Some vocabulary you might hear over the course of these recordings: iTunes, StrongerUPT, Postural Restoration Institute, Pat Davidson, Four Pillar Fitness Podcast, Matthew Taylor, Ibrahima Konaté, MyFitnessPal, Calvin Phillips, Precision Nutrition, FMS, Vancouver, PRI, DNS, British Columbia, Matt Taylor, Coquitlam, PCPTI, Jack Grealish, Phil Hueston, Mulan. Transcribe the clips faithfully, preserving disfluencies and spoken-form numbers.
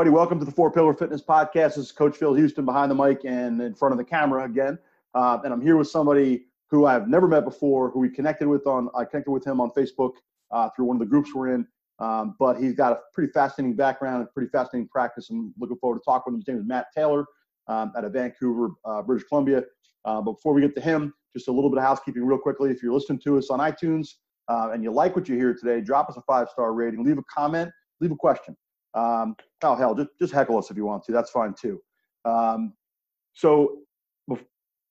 everybody. Welcome to the Four Pillar Fitness Podcast. This is Coach Phil Hueston behind the mic and in front of the camera again. Uh, and I'm here with somebody who I've never met before, who we connected with on, I connected with him on Facebook uh, through one of the groups we're in. Um, but he's got a pretty fascinating background and pretty fascinating practice. I'm looking forward to talking with him. His name is Matt Taylor um, out of Vancouver, uh, British Columbia. Uh, but before we get to him, just a little bit of housekeeping real quickly. If you're listening to us on iTunes uh, and you like what you hear today, drop us a five-star rating, leave a comment, leave a question. Um, oh, hell, just, just heckle us if you want to. That's fine, too. Um, so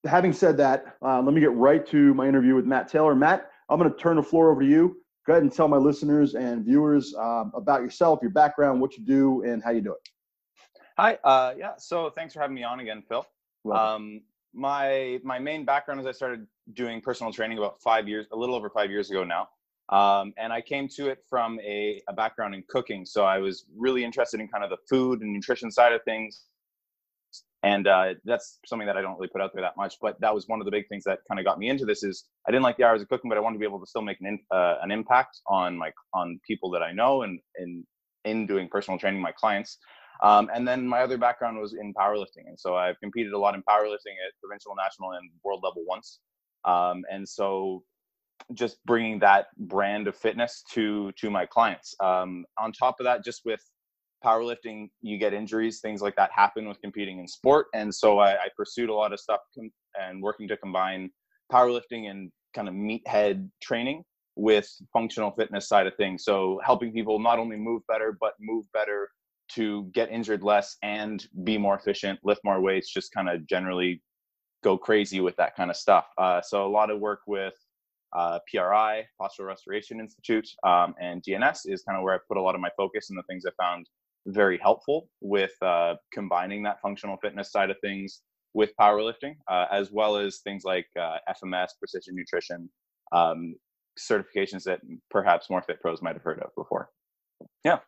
having said that, uh, let me get right to my interview with Matt Taylor. Matt, I'm going to turn the floor over to you. Go ahead and tell my listeners and viewers um, about yourself, your background, what you do, and how you do it. Hi. Uh, yeah, so thanks for having me on again, Phil. Um, my my main background is I started doing personal training about five years, a little over five years ago now. Um, and I came to it from a, a background in cooking. So I was really interested in kind of the food and nutrition side of things. And uh, that's something that I don't really put out there that much. But that was one of the big things that kind of got me into this is I didn't like the hours of cooking, but I wanted to be able to still make an in, uh, an impact on my on people that I know and in in doing personal training, my clients. Um, and then my other background was in powerlifting. And so I've competed a lot in powerlifting at provincial, national, and world level once. Um, and so just bringing that brand of fitness to to my clients. Um, on top of that, just with powerlifting, you get injuries, things like that happen with competing in sport. And so I, I pursued a lot of stuff com- and working to combine powerlifting and kind of meathead training with functional fitness side of things. So helping people not only move better, but move better to get injured less and be more efficient, lift more weights, just kind of generally go crazy with that kind of stuff. Uh, so a lot of work with Uh, P R I, Postural Restoration Institute, um, and D N S is kind of where I put a lot of my focus and the things I found very helpful with uh, combining that functional fitness side of things with powerlifting, uh, as well as things like uh, F M S, Precision Nutrition, um, certifications that perhaps more fit pros might have heard of before. Yeah.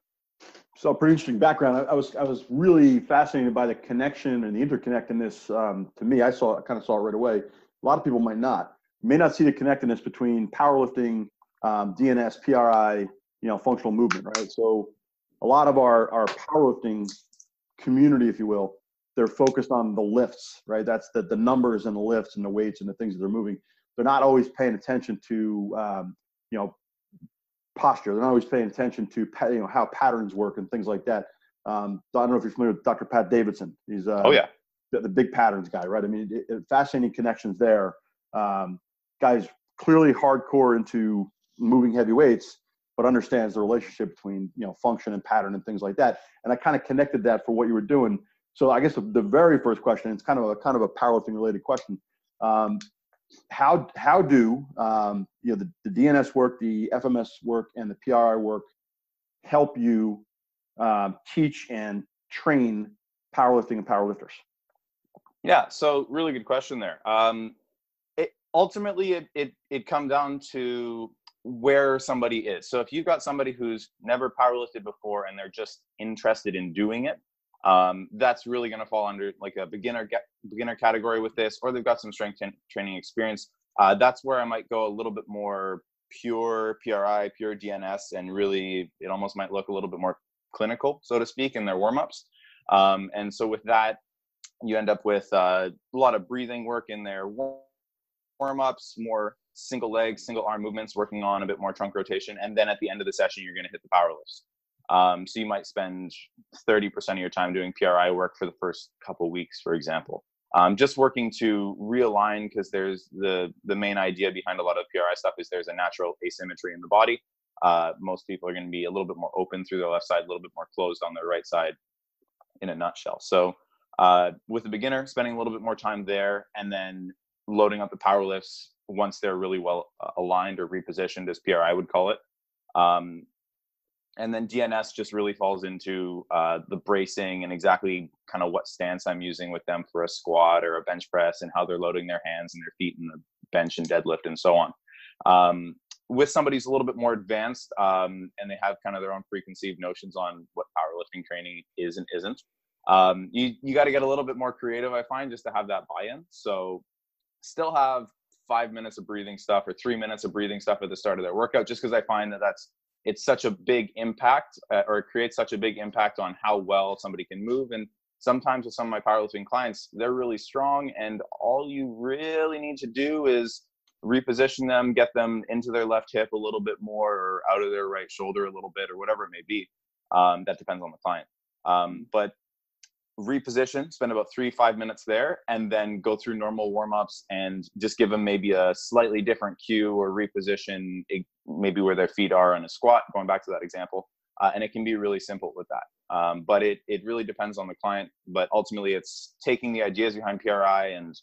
So pretty interesting background. I, I was I was really fascinated by the connection and the interconnectedness. Um, to me, I saw I kind of saw it right away. A lot of people might not. May not see the connectedness between powerlifting, um, D N S, P R I, you know, functional movement, right? So a lot of our, our powerlifting community, if you will, they're focused on the lifts, right? That's the, the numbers and the lifts and the weights and the things that they're moving. They're not always paying attention to, um, you know, posture. They're not always paying attention to, you know, how patterns work and things like that. Um, I don't know if you're familiar with Doctor Pat Davidson. He's uh, oh, yeah. the, the big patterns guy, right? I mean, it, it, fascinating connections there. Um, Guys clearly hardcore into moving heavy weights, but understands the relationship between, you know, function and pattern and things like that. And I kind of connected that for what you were doing. So I guess the, the very first question, it's kind of a kind of a powerlifting related question. Um, how how do um, you know the, the D N S work, the F M S work, and the P R I work help you um, teach and train powerlifting and powerlifters? Yeah. So really good question there. Um, Ultimately, it it it comes down to where somebody is. So if you've got somebody who's never powerlifted before and they're just interested in doing it, um, that's really going to fall under like a beginner get, beginner category with this, or they've got some strength t- training experience. Uh, that's where I might go a little bit more pure P R I, pure D N S, and really it almost might look a little bit more clinical, so to speak, in their warm-ups. Um, and so with that, you end up with uh, a lot of breathing work in their warm- warm-ups, more single leg, single arm movements, working on a bit more trunk rotation. And then at the end of the session, you're going to hit the power lifts. Um, so you might spend thirty percent of your time doing P R I work for the first couple of weeks, for example, um, just working to realign, because there's the, the main idea behind a lot of P R I stuff is there's a natural asymmetry in the body. Uh, most people are going to be a little bit more open through their left side, a little bit more closed on their right side in a nutshell. So uh, with a beginner, spending a little bit more time there, and then loading up the power lifts once they're really well aligned or repositioned, as P R I would call it. Um, and then D N S just really falls into uh, the bracing and exactly kind of what stance I'm using with them for a squat or a bench press and how they're loading their hands and their feet in the bench and deadlift and so on. Um, with somebody who's a little bit more advanced um, and they have kind of their own preconceived notions on what powerlifting training is and isn't, um, you, you got to get a little bit more creative, I find, just to have that buy-in. So still have five minutes of breathing stuff or three minutes of breathing stuff at the start of their workout, just because I find that that's it's such a big impact uh, or it creates such a big impact on how well somebody can move. And sometimes with some of my powerlifting clients, they're really strong, and all you really need to do is reposition them, get them into their left hip a little bit more, or out of their right shoulder a little bit, or whatever it may be. Um, that depends on the client. Um, but reposition, spend about three, five minutes there, and then go through normal warm-ups and just give them maybe a slightly different cue or reposition, maybe where their feet are on a squat, going back to that example. Uh, and it can be really simple with that. Um, but it it really depends on the client. But ultimately, it's taking the ideas behind P R I and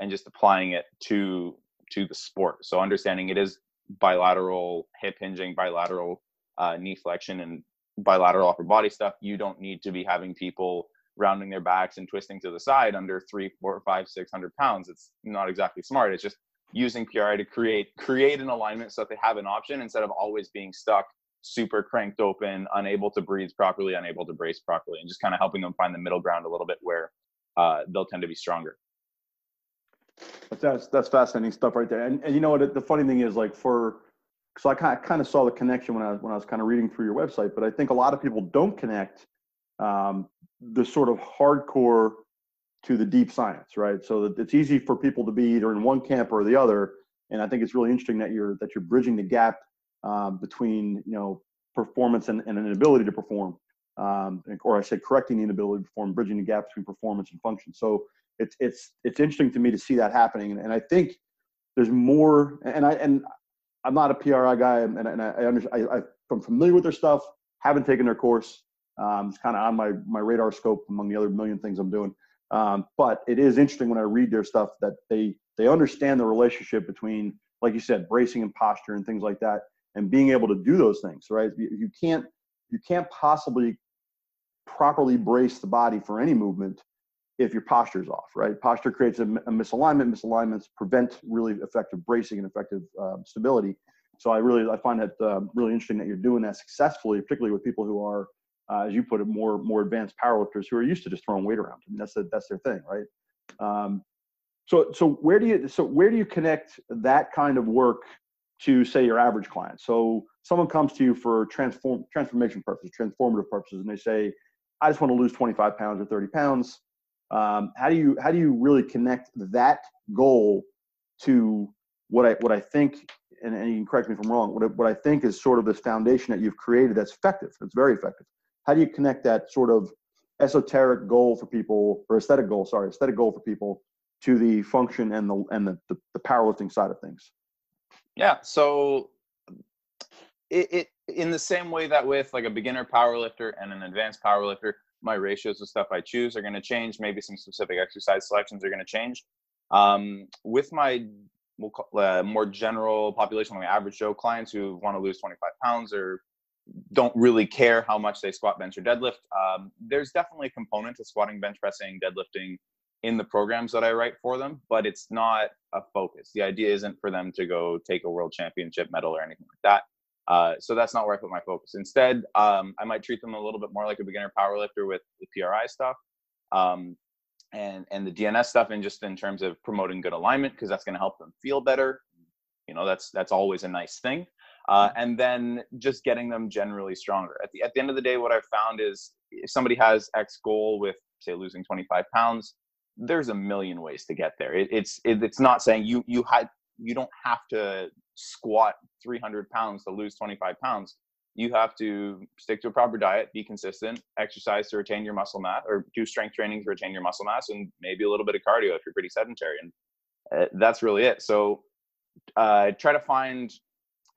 and just applying it to to the sport. So understanding it is bilateral hip hinging, bilateral uh, knee flexion, and bilateral upper body stuff. You don't need to be having people rounding their backs and twisting to the side under three, four, five, six hundred pounds. It's not exactly smart. It's just using P R I to create create an alignment so that they have an option instead of always being stuck, super cranked open, unable to breathe properly, unable to brace properly, and just kind of helping them find the middle ground a little bit where uh, they'll tend to be stronger. That's, that's fascinating stuff right there. And, and you know what, the funny thing is, like, for, so I kind of, kind of saw the connection when I was, when I was kind of reading through your website, but I think a lot of people don't connect um, the sort of hardcore to the deep science, right? So that it's easy for people to be either in one camp or the other. And I think it's really interesting that you're, that you're bridging the gap Um, between, you know, performance and, and an inability to perform, um, or I said correcting the inability to perform, bridging the gap between performance and function. So it's it's it's interesting to me to see that happening, and, and I think there's more. And I and I'm not a P R I guy, and, and I, I, under, I I'm familiar with their stuff. Haven't taken their course. Um, it's kind of on my my radar scope among the other million things I'm doing. Um, but it is interesting when I read their stuff that they they understand the relationship between, like you said, bracing and posture and things like that, and being able to do those things, right? You can't, you can't possibly properly brace the body for any movement if your posture's off, right? Posture creates a, a misalignment. Misalignments prevent really effective bracing and effective uh, stability. So I really, I find that uh, really interesting that you're doing that successfully, particularly with people who are, uh, as you put it, more more advanced powerlifters who are used to just throwing weight around. I mean, that's a, that's their thing, right? Um, so so where do you so where do you connect that kind of work to, say, your average client? So someone comes to you for transform transformation purposes, transformative purposes, and they say, I just want to lose twenty-five pounds or thirty pounds. Um, how do you, how do you really connect that goal to what I, what I think, and, and you can correct me if I'm wrong, what I, what I think is sort of this foundation that you've created that's effective, that's very effective. How do you connect that sort of esoteric goal for people, or aesthetic goal, sorry, aesthetic goal for people to the function and the, and the, the, the powerlifting side of things? Yeah, so it, it in the same way that with like a beginner powerlifter and an advanced powerlifter, my ratios of stuff I choose are going to change. Maybe some specific exercise selections are going to change. Um, with my we'll call, uh, more general population, my average Joe clients who want to lose twenty-five pounds or don't really care how much they squat, bench, or deadlift, um, there's definitely a component to squatting, bench pressing, deadlifting in the programs that I write for them, but it's not a focus. The idea isn't for them to go take a world championship medal or anything like that. Uh, so that's not where I put my focus. Instead, um, I might treat them a little bit more like a beginner powerlifter with the P R I stuff um, and, and the D N S stuff, and just in terms of promoting good alignment, because that's going to help them feel better. You know, that's, that's always a nice thing. Uh, and then just getting them generally stronger. At the, at the end of the day, what I've found is if somebody has X goal with, say, losing twenty-five pounds, there's a million ways to get there. It, it's it, it's not saying you you had you don't have to squat three hundred pounds to lose twenty-five pounds. You have to stick to a proper diet, be consistent, exercise to retain your muscle mass, or do strength training to retain your muscle mass, and maybe a little bit of cardio if you're pretty sedentary. And uh, that's really it. So uh, try to find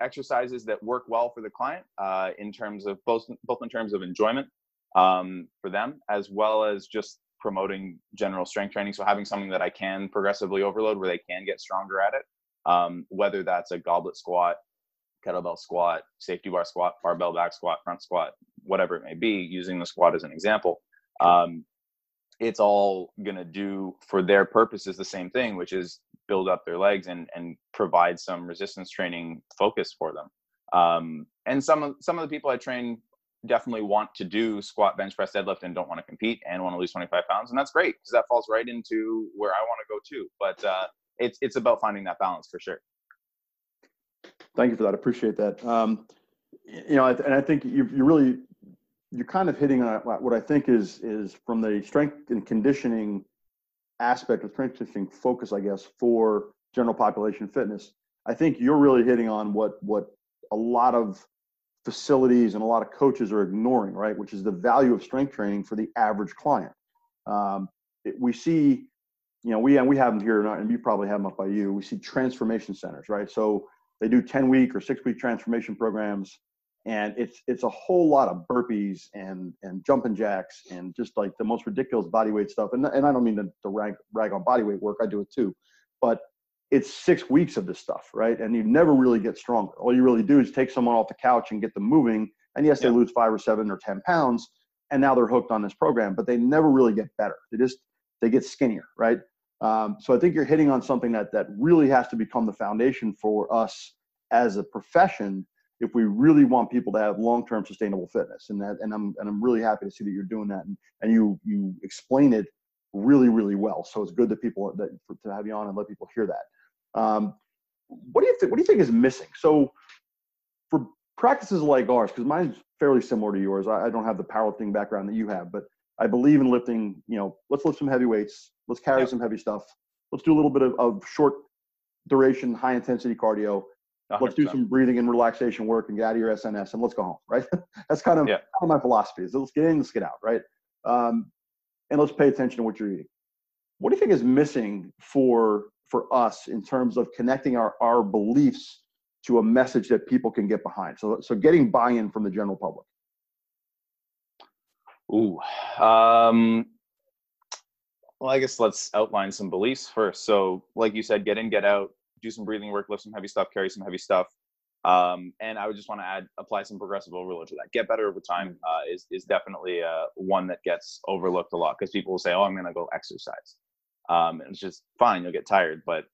exercises that work well for the client uh, in terms of both both in terms of enjoyment um, for them, as well as just promoting general strength training. So having something that I can progressively overload where they can get stronger at it, um, whether that's a goblet squat, kettlebell squat, safety bar squat, barbell back squat, front squat, whatever it may be, using the squat as an example. Um, it's all going to do for their purposes the same thing, which is build up their legs and, and provide some resistance training focus for them. Um, and some of, some of the people I train definitely want to do squat, bench press, deadlift, and don't want to compete and want to lose twenty-five pounds, and that's great because that falls right into where I want to go too. But uh, it's it's about finding that balance for sure. Thank you for that. I appreciate that. Um, you know, and I think you you really you're kind of hitting on what I think is is from the strength and conditioning aspect of strength conditioning focus, I guess, for general population fitness. I think you're really hitting on what what a lot of facilities and a lot of coaches are ignoring, right? Which is the value of strength training for the average client. Um, it, we see, you know, we and we have them here, and you probably have them up by you. We see transformation centers, right? So they do ten week or six week transformation programs, and it's it's a whole lot of burpees and and jumping jacks and just like the most ridiculous bodyweight stuff. And and I don't mean to, to rag rag on bodyweight work. I do it too, but it's six weeks of this stuff, right? And you never really get stronger. All you really do is take someone off the couch and get them moving. And yes, yeah. they lose five or seven or ten pounds, and now they're hooked on this program, but they never really get better. They just, they get skinnier, right? Um, so I think you're hitting on something that that really has to become the foundation for us as a profession if we really want people to have long-term sustainable fitness. And that, and I'm and I'm really happy to see that you're doing that, and, and you you explain it really, really well. So it's good that people that for, to have you on and let people hear that. Um, what do you think, what do you think is missing? So for practices like ours, because mine's fairly similar to yours. I, I don't have the powerlifting background that you have, but I believe in lifting, you know, let's lift some heavy weights. Let's carry yep. some heavy stuff. Let's do a little bit of, of short duration, high intensity cardio. one hundred percent. Let's do some breathing and relaxation work and get out of your S N S and let's go home. Right. That's kind of, yeah. kind of my philosophy is let's get in, let's get out. Right. Um, and let's pay attention to what you're eating. What do you think is missing for for us in terms of connecting our, our beliefs to a message that people can get behind? So, so getting buy-in from the general public. Ooh. Um, well, I guess let's outline some beliefs first. So like you said, get in, get out, do some breathing work, lift some heavy stuff, carry some heavy stuff. Um, and I would just want to add, apply some progressive overload to that. Get better over time uh, is, is definitely uh, one that gets overlooked a lot because people will say, oh, I'm going to go exercise. Um, and it's just fine. You'll get tired, but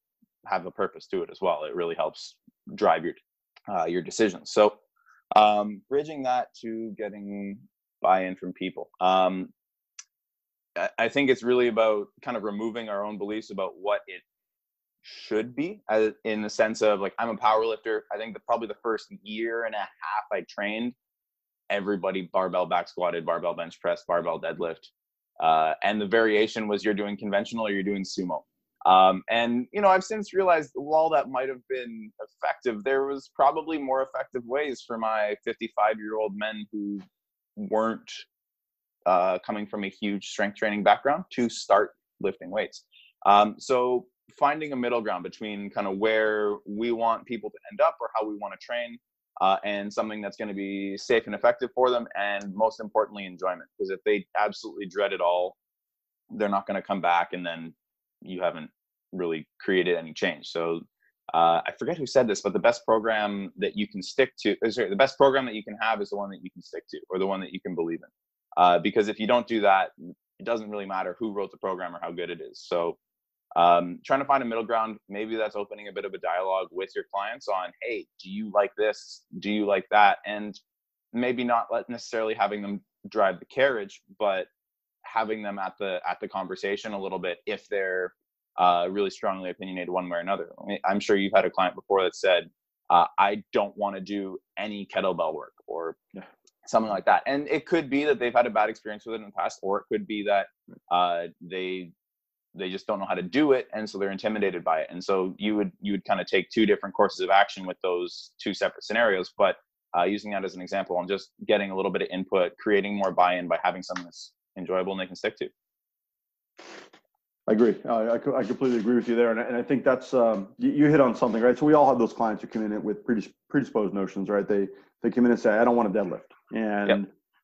have a purpose to it as well. It really helps drive your, uh, your decisions. So, um, bridging that to getting buy-in from people. Um, I, I think it's really about kind of removing our own beliefs about what it should be as, in the sense of like, I'm a power lifter. I think that probably the first year and a half I trained, everybody barbell back squatted, barbell bench press, barbell deadlift. Uh, and the variation was you're doing conventional or you're doing sumo. Um, and, you know, I've since realized while that might have been effective, there was probably more effective ways for my fifty-five-year-old men who weren't uh, coming from a huge strength training background to start lifting weights. Um, so finding a middle ground between kind of where we want people to end up or how we want to train. Uh, and something that's going to be safe and effective for them, and most importantly, enjoyment. Because if they absolutely dread it all, they're not going to come back, and then you haven't really created any change. So uh, I forget who said this, but the best program that you can stick to, sorry, the best program that you can have is the one that you can stick to, or the one that you can believe in. Uh, because if you don't do that, it doesn't really matter who wrote the program or how good it is. So um, trying to find a middle ground, maybe that's opening a bit of a dialogue with your clients on, hey, do you like this? Do you like that? And maybe not necessarily having them drive the carriage, but having them at the, at the conversation a little bit, if they're, uh, really strongly opinionated one way or another. I mean, I'm sure you've had a client before that said, uh, I don't want to do any kettlebell work or something like that. And it could be that they've had a bad experience with it in the past, or it could be that, uh, they, they just don't know how to do it. And so they're intimidated by it. And so you would, you would kind of take two different courses of action with those two separate scenarios, but uh, using that as an example and just getting a little bit of input, creating more buy-in by having something that's enjoyable and they can stick to. I agree. Uh, I, I completely agree with you there. And I, and I think that's, um, you, you hit on something, right? So we all have those clients who come in with predis- predisposed notions, right? They, they come in and say, I don't want to deadlift. And yep.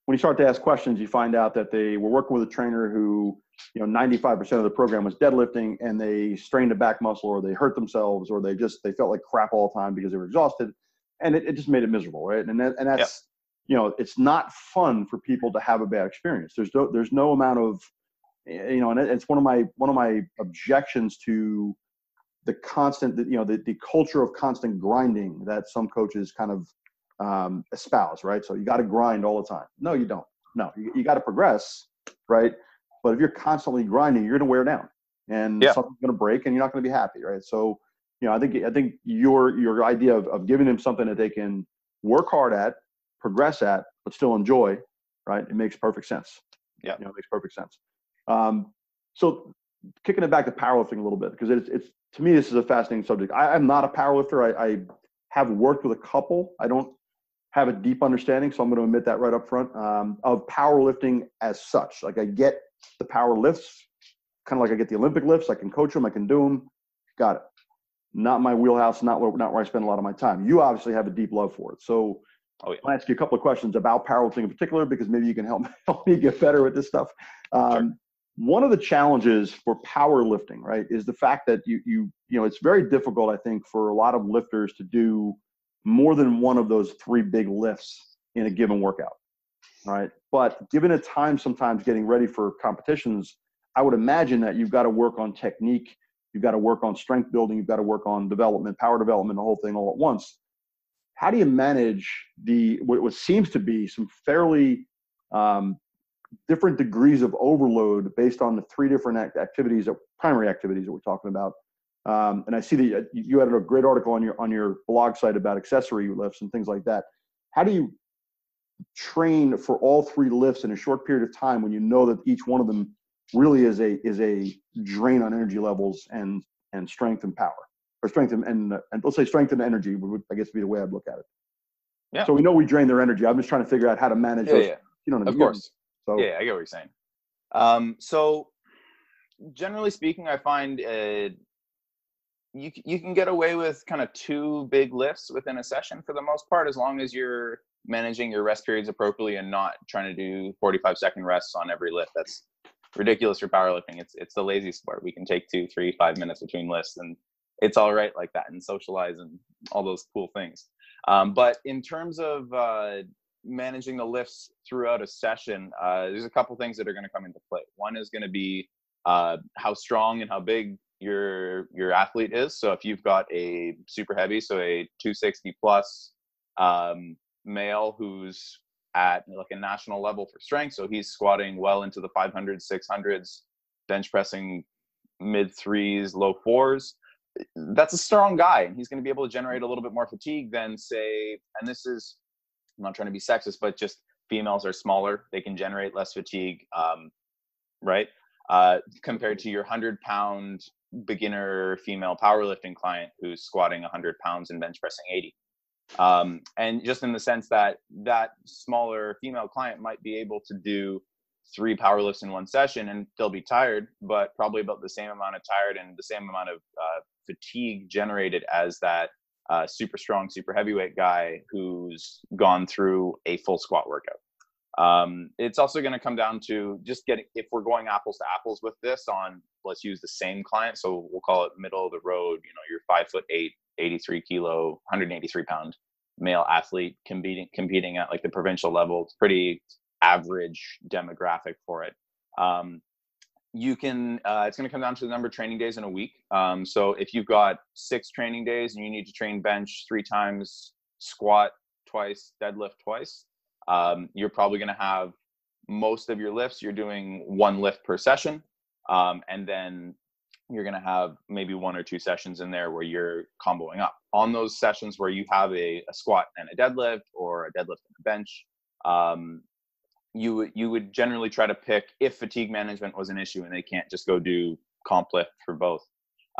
when you start to ask questions, you find out that they were working with a trainer who, you know, ninety-five percent of the program was deadlifting, and they strained a back muscle, or they hurt themselves, or they just, they felt like crap all the time because they were exhausted, and it, it just made it miserable. Right. And that, and that's, yep. you know, it's not fun for people to have a bad experience. There's no, there's no amount of, you know, and it's one of my, one of my objections to the constant, you know, the, the culture of constant grinding that some coaches kind of um, espouse. Right. So you got to grind all the time. No, you don't. No, you, you got to progress. Right. But if you're constantly grinding, you're going to wear down, and yeah. something's going to break, and you're not going to be happy, right? So, you know, I think I think your your idea of, of giving them something that they can work hard at, progress at, but still enjoy, right? It makes perfect sense. Yeah. You know, it makes perfect sense. Um, so kicking it back to powerlifting a little bit, because it's, it's, to me, this is a fascinating subject. I, I'm not a powerlifter. I, I have worked with a couple. I don't have a deep understanding, so I'm going to admit that right up front, um, of powerlifting as such. Like, I get the power lifts, kind of like I get the Olympic lifts. I can coach them. I can do them. Got it. Not my wheelhouse, not where, not where I spend a lot of my time. You obviously have a deep love for it. So oh, yeah. I'll ask you a couple of questions about powerlifting in particular, because maybe you can help, help me get better with this stuff. Um, sure. One of the challenges for powerlifting, right, is the fact that you, you, you know, it's very difficult, I think, for a lot of lifters to do more than one of those three big lifts in a given workout, all right? But given a time sometimes getting ready for competitions, I would imagine that you've got to work on technique, you've got to work on strength building, you've got to work on development, power development, the whole thing all at once. How do you manage the what, what seems to be some fairly um, different degrees of overload based on the three different act activities, that, primary activities that we're talking about? Um, and I see that you added a great article on your on your blog site about accessory lifts and things like that. How do you train for all three lifts in a short period of time when you know that each one of them really is a is a drain on energy levels and and strength and power, or strength and and, and let's say strength and energy would, I guess, be the way I'd look at it. Yeah. So we know we drain their energy. I'm just trying to figure out how to manage. Yeah, those, yeah. You know what I mean? Of course. So yeah, I get what you're saying. Um, so generally speaking, I find uh, you you can get away with kind of two big lifts within a session for the most part, as long as you're managing your rest periods appropriately and not trying to do forty-five second rests on every lift. That's ridiculous for powerlifting. It's it's the lazy sport. We can take two, three, five minutes between lifts, and it's all right like that, and socialize and all those cool things. Um, but in terms of uh, managing the lifts throughout a session, uh, there's a couple things that are going to come into play. One is going to be uh, how strong and how big your your athlete is. So if you've got a super heavy, so a two sixty plus um, male who's at like a national level for strength, so he's squatting well into the five hundreds, six hundreds, bench pressing mid threes, low fours, that's a strong guy, and he's going to be able to generate a little bit more fatigue than, say, and this is, I'm not trying to be sexist, but just females are smaller, they can generate less fatigue, um, right, uh, compared to your one hundred pound beginner female powerlifting client who's squatting one hundred pounds and bench pressing eighty. Um, and just in the sense that that smaller female client might be able to do three power lifts in one session and they'll be tired, but probably about the same amount of tired and the same amount of uh, fatigue generated as that uh, super strong, super heavyweight guy who's gone through a full squat workout. Um, it's also going to come down to just getting, if we're going apples to apples with this on, let's use the same client. So we'll call it middle of the road, you know, your five foot eight, eighty-three kilo, one hundred eighty-three pound male athlete competing competing at like the provincial level. It's pretty average demographic for it. Um, you can, uh, it's going to come down to the number of training days in a week. Um, so if you've got six training days and you need to train bench three times, squat twice, deadlift twice, um, you're probably going to have most of your lifts, you're doing one lift per session. Um, and then you're going to have maybe one or two sessions in there where you're comboing up. On those sessions where you have a, a squat and a deadlift, or a deadlift and a bench, um, you, you would generally try to pick, if fatigue management was an issue and they can't just go do comp lift for both,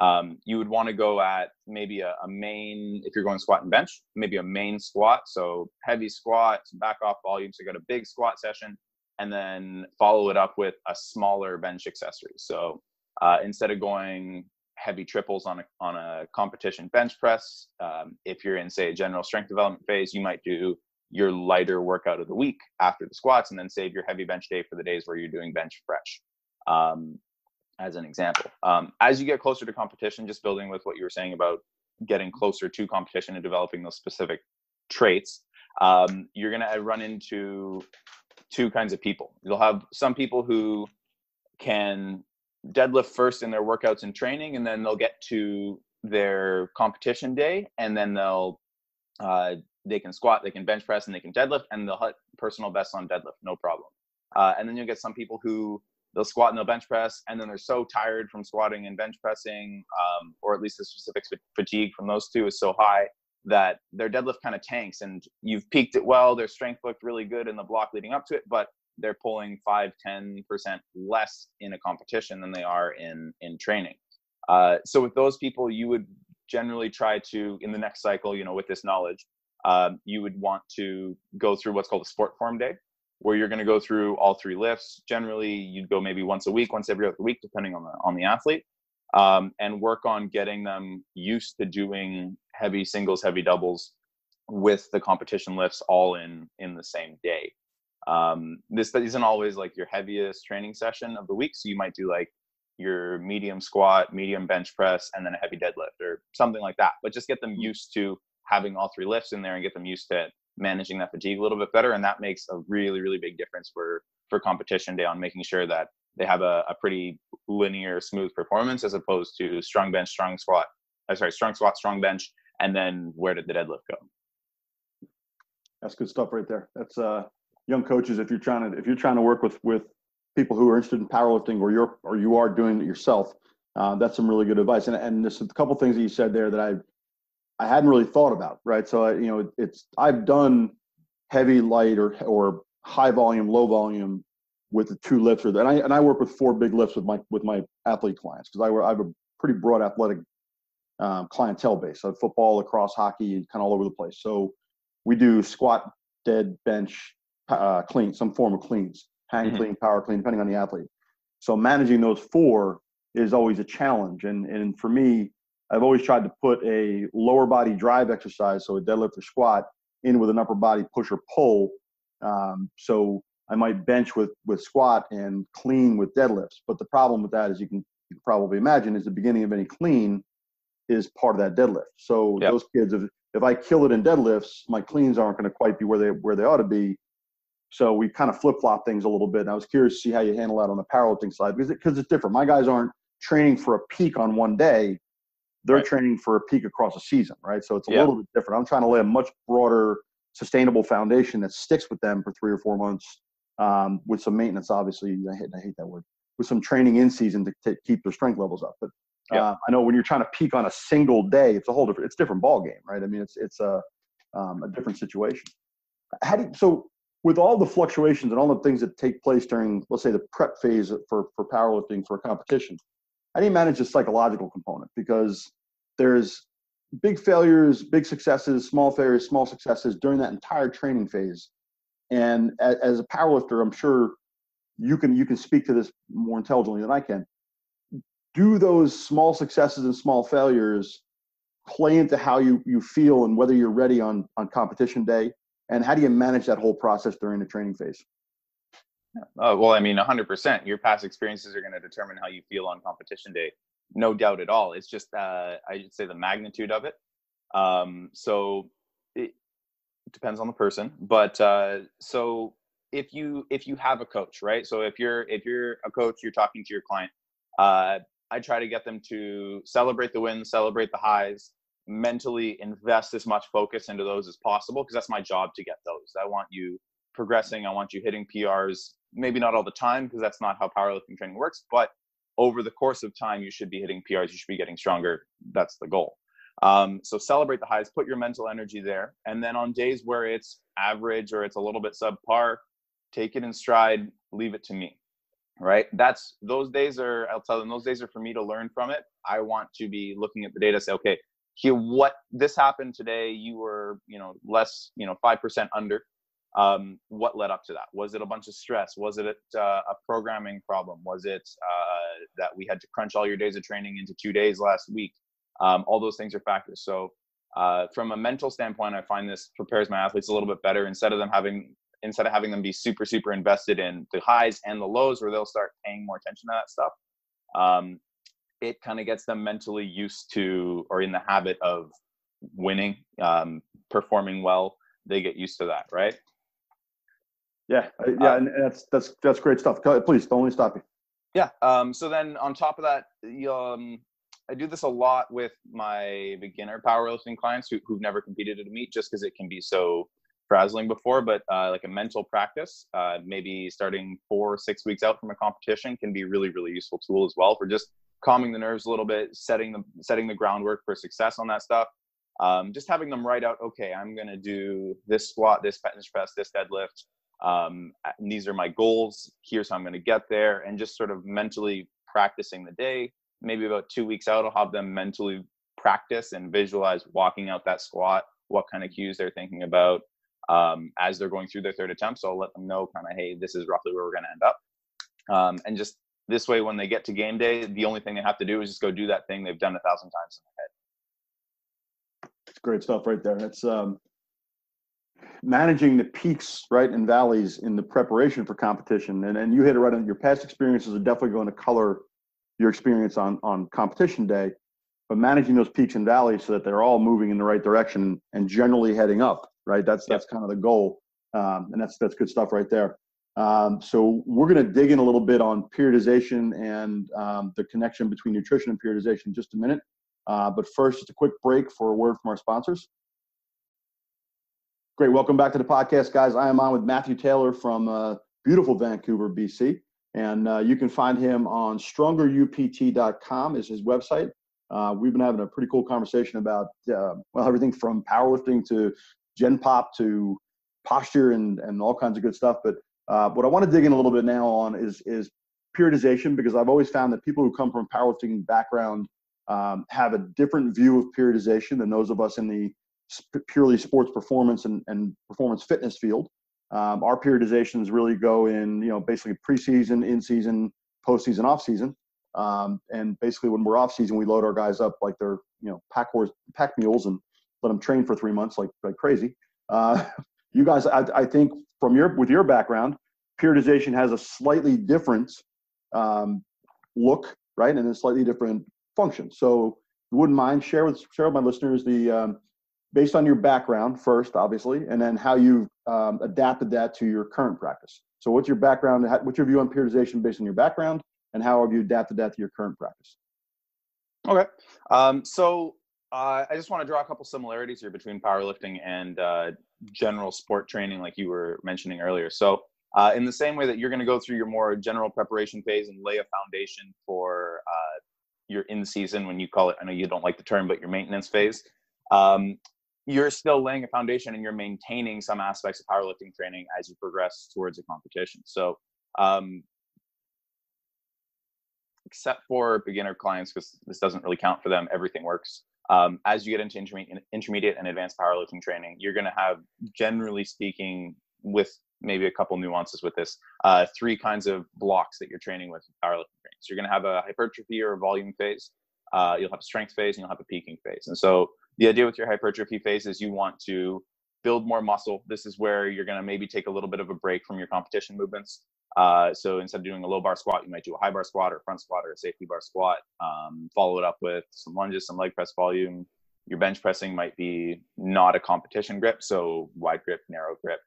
um, you would want to go at maybe a, a main, if you're going squat and bench, maybe a main squat. So heavy squat, back off volume. So you got a big squat session and then follow it up with a smaller bench accessory. So Uh, instead of going heavy triples on a, on a competition bench press, um, if you're in, say, a general strength development phase, you might do your lighter workout of the week after the squats and then save your heavy bench day for the days where you're doing bench fresh, um, as an example. Um, as you get closer to competition, just building with what you were saying about getting closer to competition and developing those specific traits, um, you're going to run into two kinds of people. You'll have some people who can deadlift first in their workouts and training, and then they'll get to their competition day, and then they'll uh, they can squat, they can bench press, and they can deadlift, and they'll hit personal bests on deadlift, no problem. Uh, and then you'll get some people who they'll squat and they'll bench press, and then they're so tired from squatting and bench pressing, um, or at least the specific fatigue from those two is so high that their deadlift kind of tanks and you've peaked it well, their strength looked really good in the block leading up to it, but they're pulling five, ten percent less in a competition than they are in, in training. Uh, so with those people, you would generally try to, in the next cycle, you know, with this knowledge, uh, you would want to go through what's called a sport form day, where you're going to go through all three lifts. Generally, you'd go maybe once a week, once every other week, depending on the, on the athlete, um, and work on getting them used to doing heavy singles, heavy doubles with the competition lifts all in, in the same day. Um, this isn't always like your heaviest training session of the week. So you might do like your medium squat, medium bench press, and then a heavy deadlift or something like that, but just get them used to having all three lifts in there and get them used to managing that fatigue a little bit better. And that makes a really, really big difference for, for competition day on making sure that they have a, a pretty linear, smooth performance as opposed to strong bench, strong squat, uh, sorry, strong squat, strong bench. And then where did the deadlift go? That's good stuff right there. That's, uh, young coaches, if you're trying to if you're trying to work with with people who are interested in powerlifting, or you're or you are doing it yourself, uh, that's some really good advice. And and there's a couple things that you said there that I I hadn't really thought about, right? So I, you know, it's I've done heavy, light, or or high volume, low volume with the two lifts, or that. And I and I work with four big lifts with my with my athlete clients because I I have a pretty broad athletic um, clientele base. So football, lacrosse, hockey, kind of all over the place. So we do squat, dead, bench. Uh, clean, some form of cleans, hang mm-hmm. clean, power clean, depending on the athlete. So managing those four is always a challenge. And, and for me, I've always tried to put a lower body drive exercise, so a deadlift or squat, in with an upper body push or pull. Um, so I might bench with, with squat and clean with deadlifts. But the problem with that, as you can, you can probably imagine, is the beginning of any clean is part of that deadlift. So yep. those kids, if, if I kill it in deadlifts, my cleans aren't going to quite be where they where they ought to be. So we kind of flip-flop things a little bit. And I was curious to see how you handle that on the powerlifting side, because it, because it's different. My guys aren't training for a peak on one day. They're right. training for a peak across a season, right? So it's a yeah. little bit different. I'm trying to lay a much broader, sustainable foundation that sticks with them for three or four months um, with some maintenance, obviously. I hate, I hate that word. With some training in season to, to keep their strength levels up. But uh, yeah. I know when you're trying to peak on a single day, it's a whole different, it's different ball game, right? I mean, it's, it's a, um, a different situation. How do you, so, with all the fluctuations and all the things that take place during, let's say, the prep phase for, for powerlifting for a competition, how do you manage the psychological component? Because there's big failures, big successes, small failures, small successes during that entire training phase. And as, as a powerlifter, I'm sure you can you can speak to this more intelligently than I can. Do those small successes and small failures play into how you, you feel and whether you're ready on, on competition day? And how do you manage that whole process during the training phase? Uh, well, I mean, one hundred percent. Your past experiences are going to determine how you feel on competition day. No doubt at all. It's just, uh, I should say, the magnitude of it. Um, so it depends on the person. But uh, so if you if you have a coach, right? So if you're if you're a coach, you're talking to your client. Uh, I try to get them to celebrate the wins, celebrate the highs. Mentally invest as much focus into those as possible, because that's my job to get those. I want you progressing. I want you hitting P Rs, maybe not all the time, because that's not how powerlifting training works, but over the course of time, you should be hitting P Rs. You should be getting stronger. That's the goal. Um, so celebrate the highs, put your mental energy there. And then on days where it's average or it's a little bit subpar, take it in stride, leave it to me. Right. That's those days are, I'll tell them those days are for me to learn from it. I want to be looking at the data, say, okay, here, what this happened today, you were, you know, less, you know, five percent under. Um, what led up to that? Was it a bunch of stress? Was it uh, a programming problem? Was it uh, that we had to crunch all your days of training into two days last week? Um, all those things are factors. So uh, from a mental standpoint, I find this prepares my athletes a little bit better instead of them having, instead of having them be super, super invested in the highs and the lows where they'll start paying more attention to that stuff. Um, it kind of gets them mentally used to, or in the habit of winning, um, performing well. They get used to that. Right. Yeah. Yeah. Um, and that's, that's, that's great stuff. Please don't let me stop you. Yeah. Um, so then on top of that, um, I do this a lot with my beginner powerlifting clients who, who've never competed at a meet, just cause it can be so frazzling before, but, uh, like a mental practice, uh, maybe starting four or six weeks out from a competition can be really, really useful tool as well for just calming the nerves a little bit, setting the setting the groundwork for success on that stuff. um, just having them write out, okay, I'm going to do this squat, this bench press, this deadlift. Um, and these are my goals. Here's how I'm going to get there. And just sort of mentally practicing the day. Maybe about two weeks out, I'll have them mentally practice and visualize walking out that squat, what kind of cues they're thinking about um, as they're going through their third attempt. So I'll let them know kind of, hey, this is roughly where we're going to end up. Um, and just this way, when they get to game day, the only thing they have to do is just go do that thing they've done a thousand times in their head. It's great stuff right there. That's um, managing the peaks, right, and valleys in the preparation for competition. And and you hit it right on. Your past experiences are definitely going to color your experience on on competition day, but managing those peaks and valleys so that they're all moving in the right direction and generally heading up, right? That's that's kind of the goal, um, and that's that's good stuff right there. Um, so we're going to dig in a little bit on periodization and um, the connection between nutrition and periodization in just a minute. Uh, but first, just a quick break for a word from our sponsors. Great. Welcome back to the podcast, guys. I am on with Matthew Taylor from uh, beautiful Vancouver, B C. And uh, you can find him on stronger U P T dot com is his website. Uh, we've been having a pretty cool conversation about, uh, well, everything from powerlifting to gen pop to posture and, and all kinds of good stuff. But Uh, what I want to dig in a little bit now on is, is periodization, because I've always found that people who come from powerlifting background um, have a different view of periodization than those of us in the sp- purely sports performance and, and performance fitness field. Um, our periodizations really go in, you know, basically preseason, in-season, postseason, off-season. Um, and basically when we're off-season, we load our guys up like they're, you know, pack horse, pack mules and let them train for three months like, like crazy. Uh, you guys, I, I think... From your with your background, periodization has a slightly different um, look, right, and a slightly different function. So, if you wouldn't mind share with share with my listeners the um, based on your background first, obviously, and then how you've um, adapted that to your current practice. So, what's your background? What's your view on periodization based on your background, and how have you adapted that to your current practice? Okay, um, so uh, I just want to draw a couple similarities here between powerlifting and uh, general sport training, like you were mentioning earlier. So uh, in the same way that you're going to go through your more general preparation phase and lay a foundation for uh, your in-season, when you call it, I know you don't like the term, but your maintenance phase, um, you're still laying a foundation and you're maintaining some aspects of powerlifting training as you progress towards a competition. So um, except for beginner clients, because this doesn't really count for them, everything works. Um, as you get into interme- intermediate and advanced powerlifting training, you're going to have, generally speaking, with maybe a couple nuances with this, uh, three kinds of blocks that you're training with powerlifting training. So you're going to have a hypertrophy or a volume phase, uh, you'll have a strength phase, and you'll have a peaking phase. And so the idea with your hypertrophy phase is you want to build more muscle. This is where you're going to maybe take a little bit of a break from your competition movements. Uh, so instead of doing a low bar squat, you might do a high bar squat or a front squat or a safety bar squat, um, follow it up with some lunges, some leg press volume. Your bench pressing might be not a competition grip, so wide grip, narrow grip,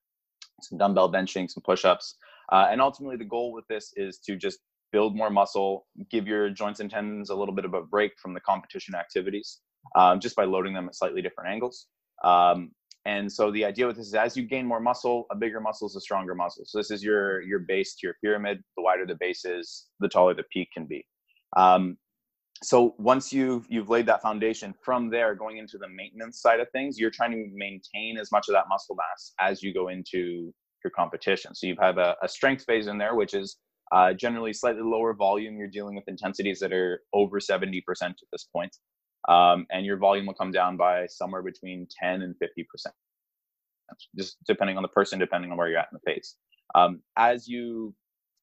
some dumbbell benching, some push-ups. Uh, and ultimately the goal with this is to just build more muscle, give your joints and tendons a little bit of a break from the competition activities, um, just by loading them at slightly different angles. Um, And so the idea with this is as you gain more muscle, a bigger muscle is a stronger muscle. So this is your your base to your pyramid. The wider the base is, the taller the peak can be. Um, so once you've you've laid that foundation, from there, going into the maintenance side of things, you're trying to maintain as much of that muscle mass as you go into your competition. So you have a, a strength phase in there, which is uh, generally slightly lower volume. You're dealing with intensities that are over seventy percent at this point. Um, and your volume will come down by somewhere between ten and fifty percent, just depending on the person, depending on where you're at in the phase. Um, as you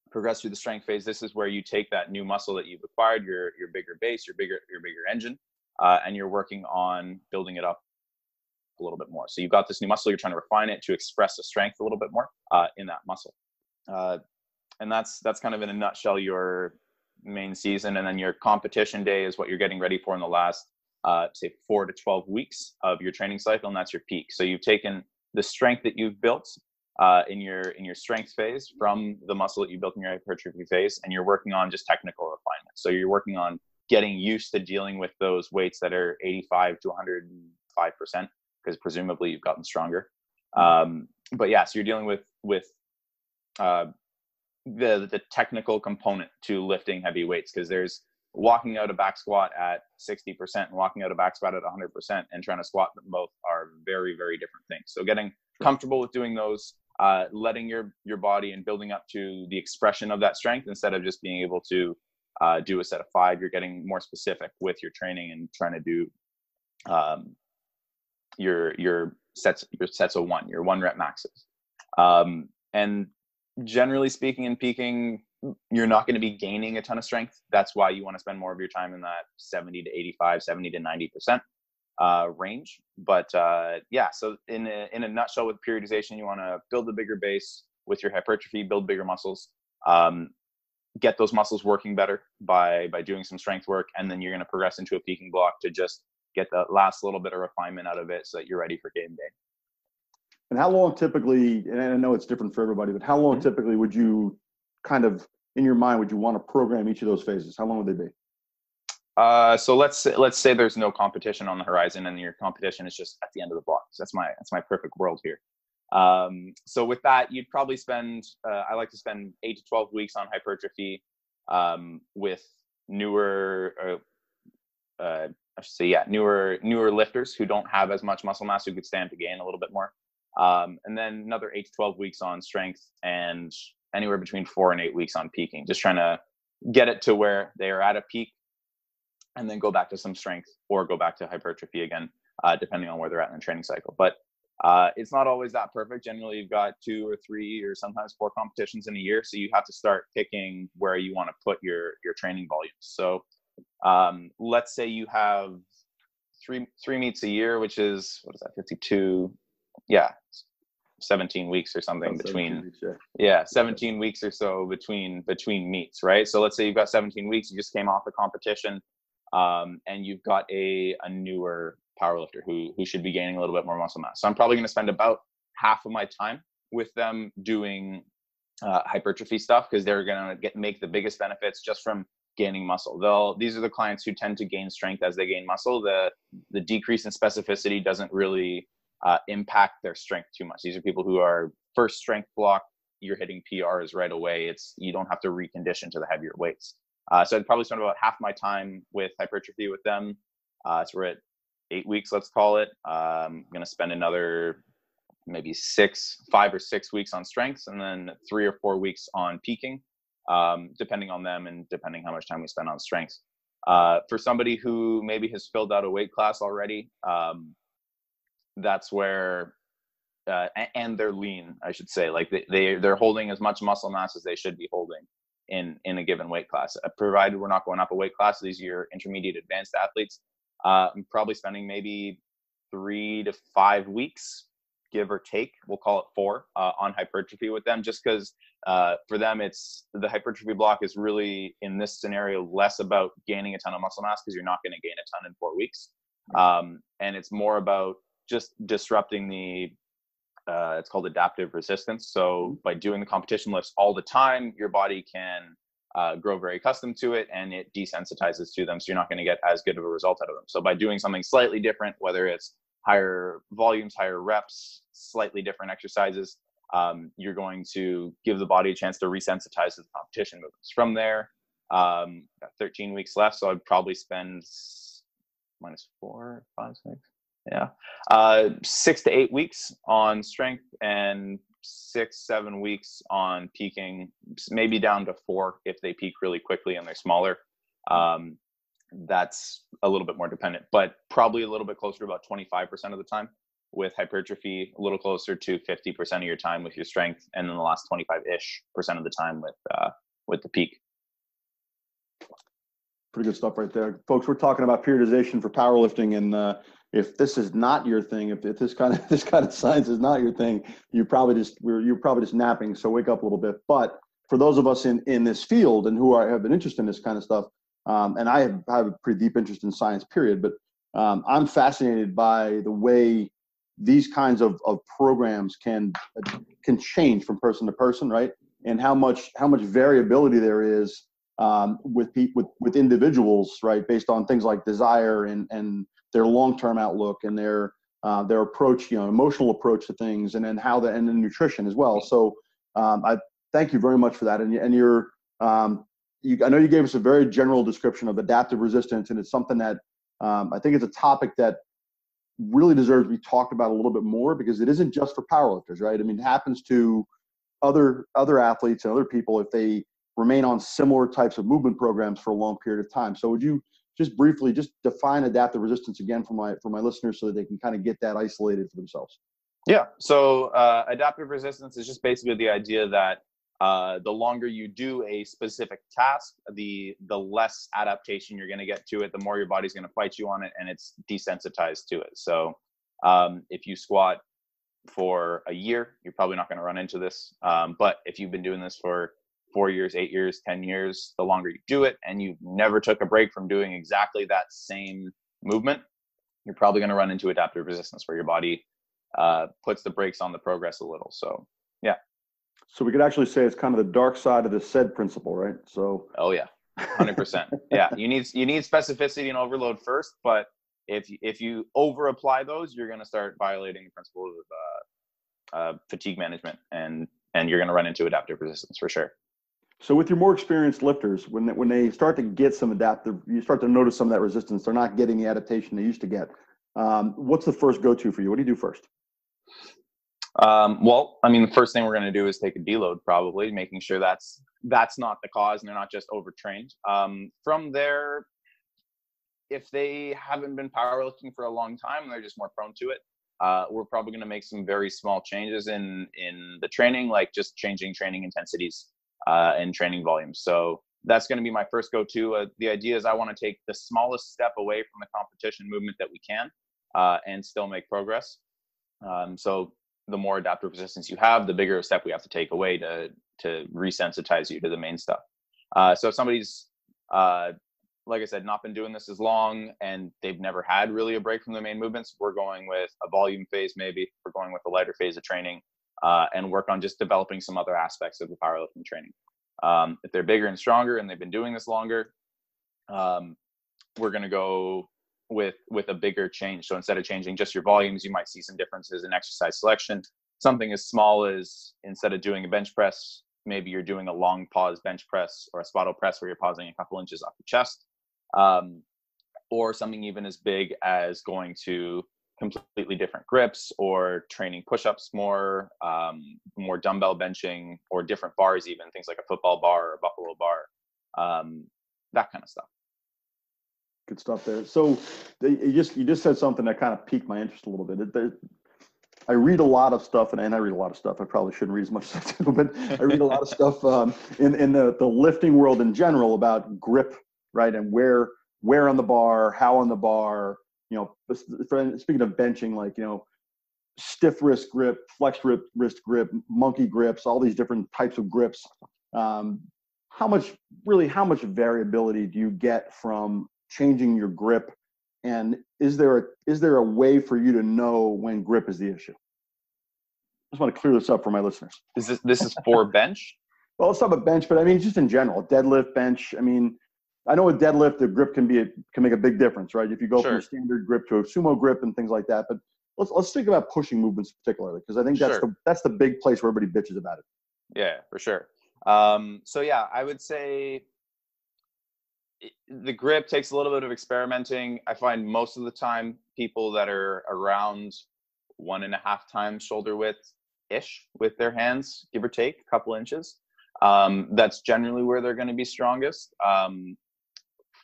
progress through the strength phase, this is where you take that new muscle that you've acquired, your your bigger base, your bigger your bigger engine, uh, and you're working on building it up a little bit more. So you've got this new muscle, you're trying to refine it to express the strength a little bit more uh, in that muscle, uh, and that's that's kind of in a nutshell your main season. And then your competition day is what you're getting ready for in the last uh say four to twelve weeks of your training cycle, and that's your peak. So you've taken the strength that you've built uh in your in your strength phase from the muscle that you built in your hypertrophy phase, and you're working on just technical refinement. So you're working on getting used to dealing with those weights that are eighty-five to one hundred five percent, because presumably you've gotten stronger. Um but yeah, so you're dealing with with uh the the technical component to lifting heavy weights, because there's walking out a back squat at sixty percent and walking out a back squat at one hundred percent and trying to squat them both are very, very different things. So getting comfortable with doing those, uh, letting your, your body and building up to the expression of that strength instead of just being able to uh, do a set of five, you're getting more specific with your training and trying to do um, your, your sets, your sets of one, your one rep maxes. Um, and generally speaking in peaking, you're not going to be gaining a ton of strength. That's why you want to spend more of your time in that seventy to eighty-five, seventy to ninety percent uh, range. But uh, yeah, so in a, in a nutshell with periodization, you want to build a bigger base with your hypertrophy, build bigger muscles, um, get those muscles working better by, by doing some strength work. And then you're going to progress into a peaking block to just get that last little bit of refinement out of it so that you're ready for game day. And how long typically, and I know it's different for everybody, but how long mm-hmm. typically would you kind of in your mind, would you want to program each of those phases? How long would they be? Uh, so let's say, let's say there's no competition on the horizon, and your competition is just at the end of the block. So that's my that's my perfect world here. Um, so with that, you'd probably spend. Uh, I like to spend eight to twelve weeks on hypertrophy um, with newer, uh, uh, I should say, yeah, newer newer lifters who don't have as much muscle mass, who could stand to gain a little bit more, um, and then another eight to twelve weeks on strength and anywhere between four and eight weeks on peaking, just trying to get it to where they are at a peak and then go back to some strength or go back to hypertrophy again, uh, depending on where they're at in the training cycle. But uh, it's not always that perfect. Generally, you've got two or three or sometimes four competitions in a year. So you have to start picking where you want to put your, your training volumes. So um, let's say you have three, three meets a year, which is, what is that, fifty-two? Yeah. seventeen weeks or something oh, between weeks, yeah. yeah seventeen yeah. weeks or so between between meets, right? So let's say you've got seventeen weeks, you just came off a competition, um and you've got a a newer powerlifter who who should be gaining a little bit more muscle mass. So I'm probably going to spend about half of my time with them doing uh hypertrophy stuff, because they're going to get make the biggest benefits just from gaining muscle. They'll these are the clients who tend to gain strength as they gain muscle. The the decrease in specificity doesn't really Uh, impact their strength too much. These are people who are first strength block, you're hitting P Rs right away. It's you don't have to recondition to the heavier weights. Uh, so I'd probably spend about half my time with hypertrophy with them. Uh, so we're at eight weeks, let's call it. Um, I'm going to spend another maybe six, five or six weeks on strengths, and then three or four weeks on peaking, um, depending on them and depending how much time we spend on strengths. Uh, for somebody who maybe has filled out a weight class already, um, that's where, uh, and they're lean, I should say, like they, they, they're holding as much muscle mass as they should be holding in, in a given weight class, uh, provided we're not going up a weight class. These are your intermediate advanced athletes. Uh, I'm probably spending maybe three to five weeks, give or take, we'll call it four, uh, on hypertrophy with them, just because uh, for them, it's the hypertrophy block is really in this scenario, less about gaining a ton of muscle mass, because you're not going to gain a ton in four weeks. Um, and it's more about just disrupting the, uh, it's called adaptive resistance. So by doing the competition lifts all the time, your body can uh, grow very accustomed to it, and it desensitizes to them. So you're not going to get as good of a result out of them. So by doing something slightly different, whether it's higher volumes, higher reps, slightly different exercises, um, you're going to give the body a chance to resensitize to the competition movements. From there, um, got thirteen weeks left. So I'd probably spend minus four, five, six. Yeah, uh, six to eight weeks on strength and six, seven weeks on peaking, maybe down to four if they peak really quickly and they're smaller. Um, that's a little bit more dependent, but probably a little bit closer to about twenty-five percent of the time with hypertrophy, a little closer to fifty percent of your time with your strength, and then the last twenty-five-ish percent of the time with uh, with the peak. Pretty good stuff right there. Folks, we're talking about periodization for powerlifting, and uh, if this is not your thing, if, if this kind of this kind of science is not your thing, you probably just we're, you're probably just napping, so wake up a little bit. But for those of us in, in this field and who are, have an interest in this kind of stuff, um, and I have, I have a pretty deep interest in science, period, but um, I'm fascinated by the way these kinds of, of programs can can change from person to person, right? And how much how much variability there is Um, with, with with individuals, right, based on things like desire and, and their long-term outlook and their uh, their approach, you know, emotional approach to things, and then how the and then nutrition as well. So um, I thank you very much for that, and and your um, you, I know you gave us a very general description of adaptive resistance, and it's something that um, I think it's a topic that really deserves to be talked about a little bit more, because it isn't just for powerlifters, right? I mean, it happens to other other athletes and other people if they remain on similar types of movement programs for a long period of time. So would you just briefly just define adaptive resistance again for my for my listeners so that they can kind of get that isolated for themselves? Yeah. So uh, adaptive resistance is just basically the idea that uh, the longer you do a specific task, the the less adaptation you're going to get to it, the more your body's going to fight you on it, and it's desensitized to it. So um, if you squat for a year, you're probably not going to run into this. Um, but if you've been doing this for four years, eight years, ten years, the longer you do it and you never took a break from doing exactly that same movement, you're probably going to run into adaptive resistance where your body uh, puts the brakes on the progress a little. So, yeah. So we could actually say it's kind of the dark side of the S E D principle, right? So. Oh yeah. one hundred percent. Yeah. You need, you need specificity and overload first, but if you, if you over apply those, you're going to start violating the principles of uh, uh, fatigue management, and, and you're going to run into adaptive resistance for sure. So with your more experienced lifters, when they, when they start to get some adaptive, you start to notice some of that resistance, they're not getting the adaptation they used to get. Um, what's the first go-to for you? What do you do first? Um, well, I mean, the first thing we're going to do is take a deload, probably, making sure that's that's not the cause and they're not just overtrained. Um, from there, if they haven't been powerlifting for a long time and they're just more prone to it, Uh, we're probably going to make some very small changes in, in the training, like just changing training intensities uh, and training volumes. So that's going to be my first go-to. Uh, the idea is I want to take the smallest step away from the competition movement that we can uh, and still make progress. Um, so the more adaptive resistance you have, the bigger a step we have to take away to, to resensitize you to the main stuff. Uh, so if somebody's, uh, like I said, not been doing this as long and they've never had really a break from the main movements, we're going with a volume phase, maybe we're going with a lighter phase of training uh, and work on just developing some other aspects of the powerlifting training. Um, if they're bigger and stronger and they've been doing this longer, um, we're going to go with, with a bigger change. So instead of changing just your volumes, you might see some differences in exercise selection, something as small as instead of doing a bench press, maybe you're doing a long pause bench press or a spottle press where you're pausing a couple inches off your chest. Um, or something even as big as going to completely different grips or training push-ups more, um, more dumbbell benching or different bars, even things like a football bar or a buffalo bar, um, that kind of stuff. Good stuff there. So you just, you just said something that kind of piqued my interest a little bit. It, there, I read a lot of stuff, and, and I read a lot of stuff. I probably shouldn't read as much as I do, but I read a lot of stuff um, in, in the, the lifting world in general about grip, right? And where, where on the bar, how on the bar, you know, speaking of benching, like, you know, stiff wrist grip, flexed wrist grip, monkey grips, all these different types of grips. Um, how much, really, how much variability do you get from changing your grip? And is there a, is there a way for you to know when grip is the issue? I just want to clear this up for my listeners. Is this, this is for bench? Well, it's not a bench, but I mean, just in general, deadlift, bench. I mean, I know with deadlift, the grip can be a, can make a big difference, right? If you go sure. from a standard grip to a sumo grip and things like that. But let's let's think about pushing movements particularly, because I think that's sure. the that's the big place where everybody bitches about it. Yeah, for sure. Um, so yeah, I would say the grip takes a little bit of experimenting. I find most of the time people that are around one and a half times shoulder width ish with their hands, give or take a couple inches. Um, that's generally where they're going to be strongest. Um,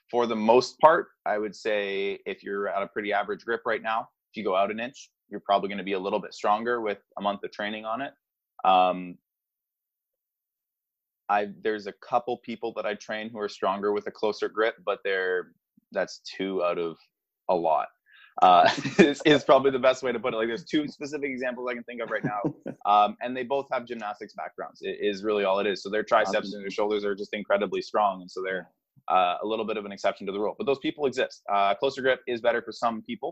For the most part, I would say if you're at a pretty average grip right now, if you go out an inch, you're probably going to be a little bit stronger with a month of training on it. Um, I there's a couple people that I train who are stronger with a closer grip, but they're that's two out of a lot. Uh, is, is probably the best way to put it. Like there's two specific examples I can think of right now, um, and they both have gymnastics backgrounds. It is really all it is. So their triceps and their shoulders are just incredibly strong, and so they're Uh, a little bit of an exception to the rule, but those people exist. Uh, closer grip is better for some people.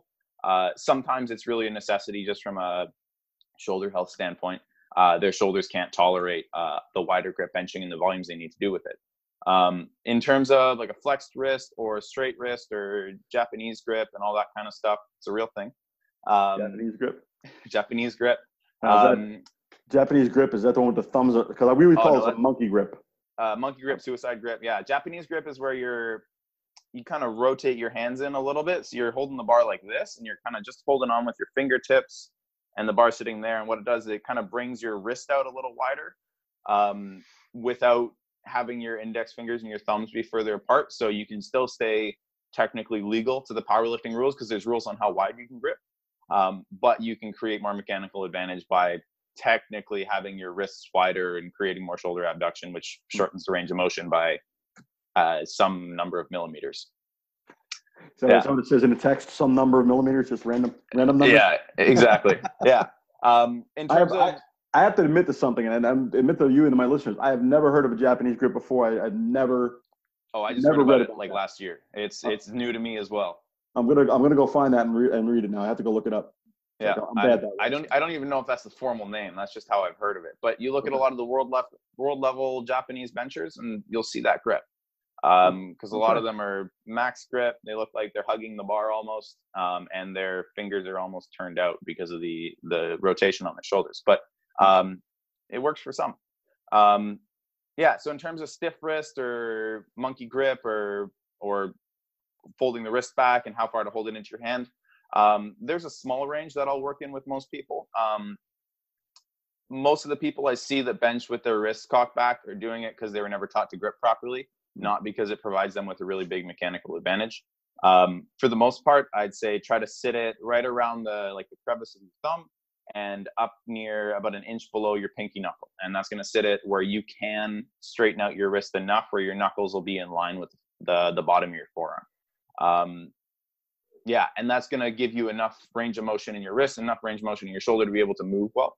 Uh, sometimes it's really a necessity just from a shoulder health standpoint. Uh, their shoulders can't tolerate uh, the wider grip benching and the volumes they need to do with it. Um, in terms of like a flexed wrist or a straight wrist or Japanese grip and all that kind of stuff, it's a real thing. Um, Japanese grip. Japanese grip. Um, Japanese grip, is that the one with the thumbs up? Because we would call oh, no, it a monkey grip. uh, monkey grip, suicide grip. Yeah, Japanese grip is where you're, you kind of rotate your hands in a little bit. So you're holding the bar like this, and you're kind of just holding on with your fingertips and the bar sitting there. And what it does is it kind of brings your wrist out a little wider um, without having your index fingers and your thumbs be further apart. So you can still stay technically legal to the powerlifting rules, because there's rules on how wide you can grip. Um, but you can create more mechanical advantage by technically having your wrists wider and creating more shoulder abduction, which shortens the range of motion by uh, some number of millimeters. So yeah. Someone says in the text, some number of millimeters, just random, random numbers. Yeah, exactly. yeah. Um, in terms I, have, of, I, I have to admit to something, and I admit to you and to my listeners, I have never heard of a Japanese grip before. I, I've never. Oh, I just never read about it like last year. It's oh. It's new to me as well. I'm gonna I'm gonna go find that and, re- and read it now. I have to go look it up. Yeah, like, I'm bad I, that I don't I don't even know if that's the formal name. That's just how I've heard of it. But you look okay. at a lot of the world left world level Japanese benchers, and you'll see that grip. Um, because a lot okay. of them are max grip. They look like they're hugging the bar almost, um, and their fingers are almost turned out because of the the rotation on their shoulders. But um, it works for some. Um, yeah. So in terms of stiff wrist or monkey grip or or folding the wrist back and how far to hold it into your hand. Um, there's a small range that I'll work in with most people. Um, most of the people I see that bench with their wrists cocked back are doing it because they were never taught to grip properly, not because it provides them with a really big mechanical advantage. Um, for the most part, I'd say try to sit it right around the like the crevice of your thumb and up near about an inch below your pinky knuckle. And that's going to sit it where you can straighten out your wrist enough where your knuckles will be in line with the, the bottom of your forearm. Um, yeah, and that's going to give you enough range of motion in your wrist, enough range of motion in your shoulder to be able to move well.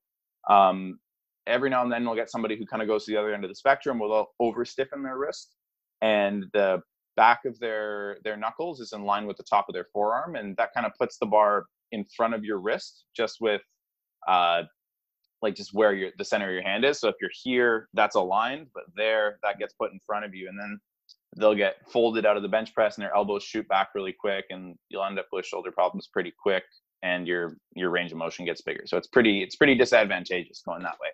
Um, every now and then we'll get somebody who kind of goes to the other end of the spectrum where they'll over stiffen their wrist and the back of their, their knuckles is in line with the top of their forearm. And that kind of puts the bar in front of your wrist just with, uh, like just where your, the center of your hand is. So if you're here, that's aligned, but there that gets put in front of you. And then they'll get folded out of the bench press and their elbows shoot back really quick and you'll end up with shoulder problems pretty quick and your, your range of motion gets bigger. So it's pretty, it's pretty disadvantageous going that way.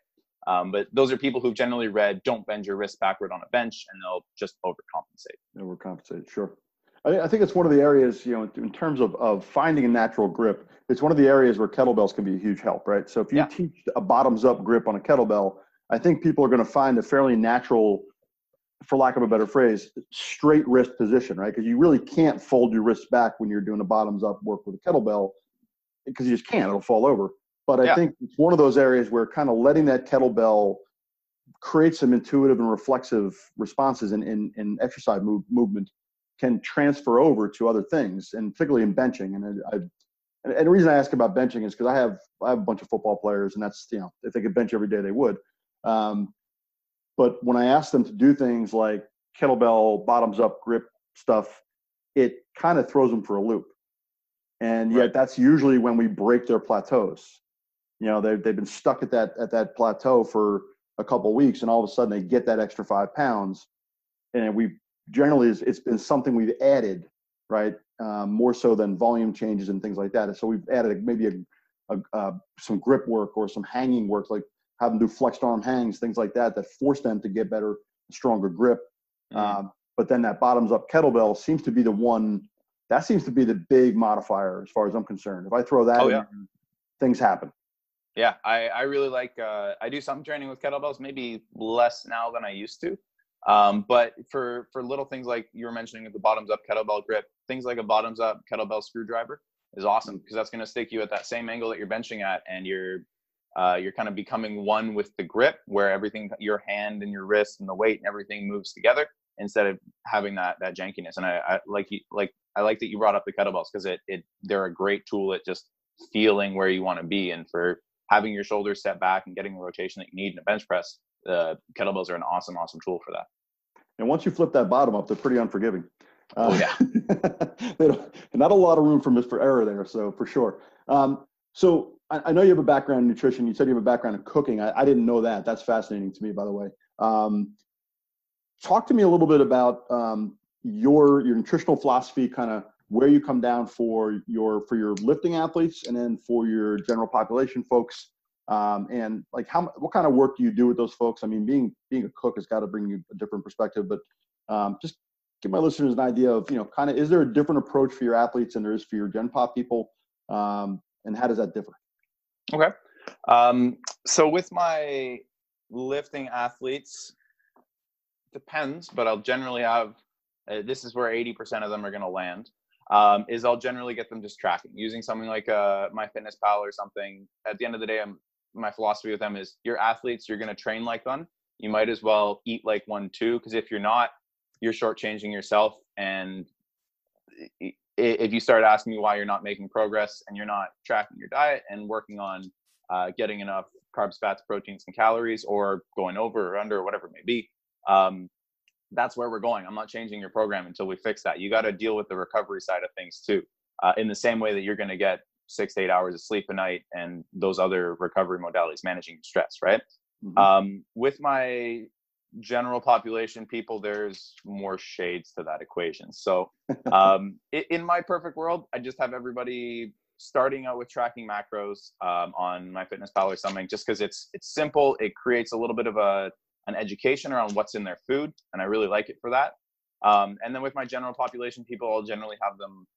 Um, but those are people who've generally read, don't bend your wrist backward on a bench, and they'll just overcompensate. Overcompensate. Sure. I, I think it's one of the areas, you know, in terms of, of finding a natural grip, it's one of the areas where kettlebells can be a huge help, right? So if you yeah. teach a bottoms up grip on a kettlebell, I think people are going to find a fairly natural, for lack of a better phrase, straight wrist position, right? Because you really can't fold your wrists back when you're doing a bottoms up work with a kettlebell, because you just can't, it'll fall over. But I yeah. think it's one of those areas where kind of letting that kettlebell create some intuitive and reflexive responses in, in, in exercise move, movement can transfer over to other things, and particularly in benching. And I, I and the reason I ask about benching is because I have, I have a bunch of football players, and that's, you know, if they could bench every day, they would. Um, But when I ask them to do things like kettlebell, bottoms up grip stuff, it kind of throws them for a loop. And yet right. that's usually when we break their plateaus. You know, they've, they've been stuck at that, at that plateau for a couple of weeks, and all of a sudden they get that extra five pounds. And we generally, it's been something we've added, right? Um, more so than volume changes and things like that. And so we've added maybe a, a, uh, some grip work or some hanging work, like have them do flexed arm hangs, things like that, that force them to get better, stronger grip. Mm-hmm. Uh, but then that bottoms up kettlebell seems to be the one, that seems to be the big modifier as far as I'm concerned. If I throw that, oh, in, yeah. things happen. Yeah, I, I really like, uh, I do some training with kettlebells, maybe less now than I used to. Um, but for, for little things like you were mentioning with the bottoms up kettlebell grip, things like a bottoms up kettlebell screwdriver is awesome, because that's going to stick you at that same angle that you're benching at, and you're Uh, you're kind of becoming one with the grip, where everything, your hand and your wrist and the weight and everything moves together, instead of having that that jankiness. And I, I like you, like I like that you brought up the kettlebells, because it it they're a great tool at just feeling where you want to be, and for having your shoulders set back and getting the rotation that you need in a bench press. The uh, kettlebells are an awesome, awesome tool for that. And once you flip that bottom up, they're pretty unforgiving. Uh, oh yeah, they don't, not a lot of room for for error there. So for sure. Um, so. I know you have a background in nutrition. You said you have a background in cooking. I, I didn't know that. That's fascinating to me, by the way. Um, talk to me a little bit about um, your your nutritional philosophy, kind of where you come down for your for your lifting athletes, and then for your general population folks. Um, and like, how, what kind of work do you do with those folks? I mean, being, being a cook has got to bring you a different perspective, but um, just give my listeners an idea of, you know, kind of, is there a different approach for your athletes than there is for your Gen Pop people? Um, and how does that differ? Okay. Um, so with my lifting athletes, depends, but I'll generally have, uh, this is where eighty percent of them are going to land, um, is I'll generally get them just tracking using something like uh, MyFitnessPal or something. At the end of the day, I'm, my philosophy with them is your athletes, you're going to train like them. You might as well eat like one too, because if you're not, you're shortchanging yourself. And if you start asking me why you're not making progress and you're not tracking your diet and working on uh, getting enough carbs, fats, proteins, and calories, or going over or under or whatever it may be, um, that's where we're going. I'm not changing your program until we fix that. You got to deal with the recovery side of things too. Uh, in the same way that you're going to get six to eight hours of sleep a night and those other recovery modalities, managing stress, right? Mm-hmm. Um, with my general population people, there's more shades to that equation. So um, in my perfect world, I just have everybody starting out with tracking macros um, on MyFitnessPal or something, just because it's, it's simple. It creates a little bit of a, an education around what's in their food, and I really like it for that. Um, and then with my general population people, I'll generally have them,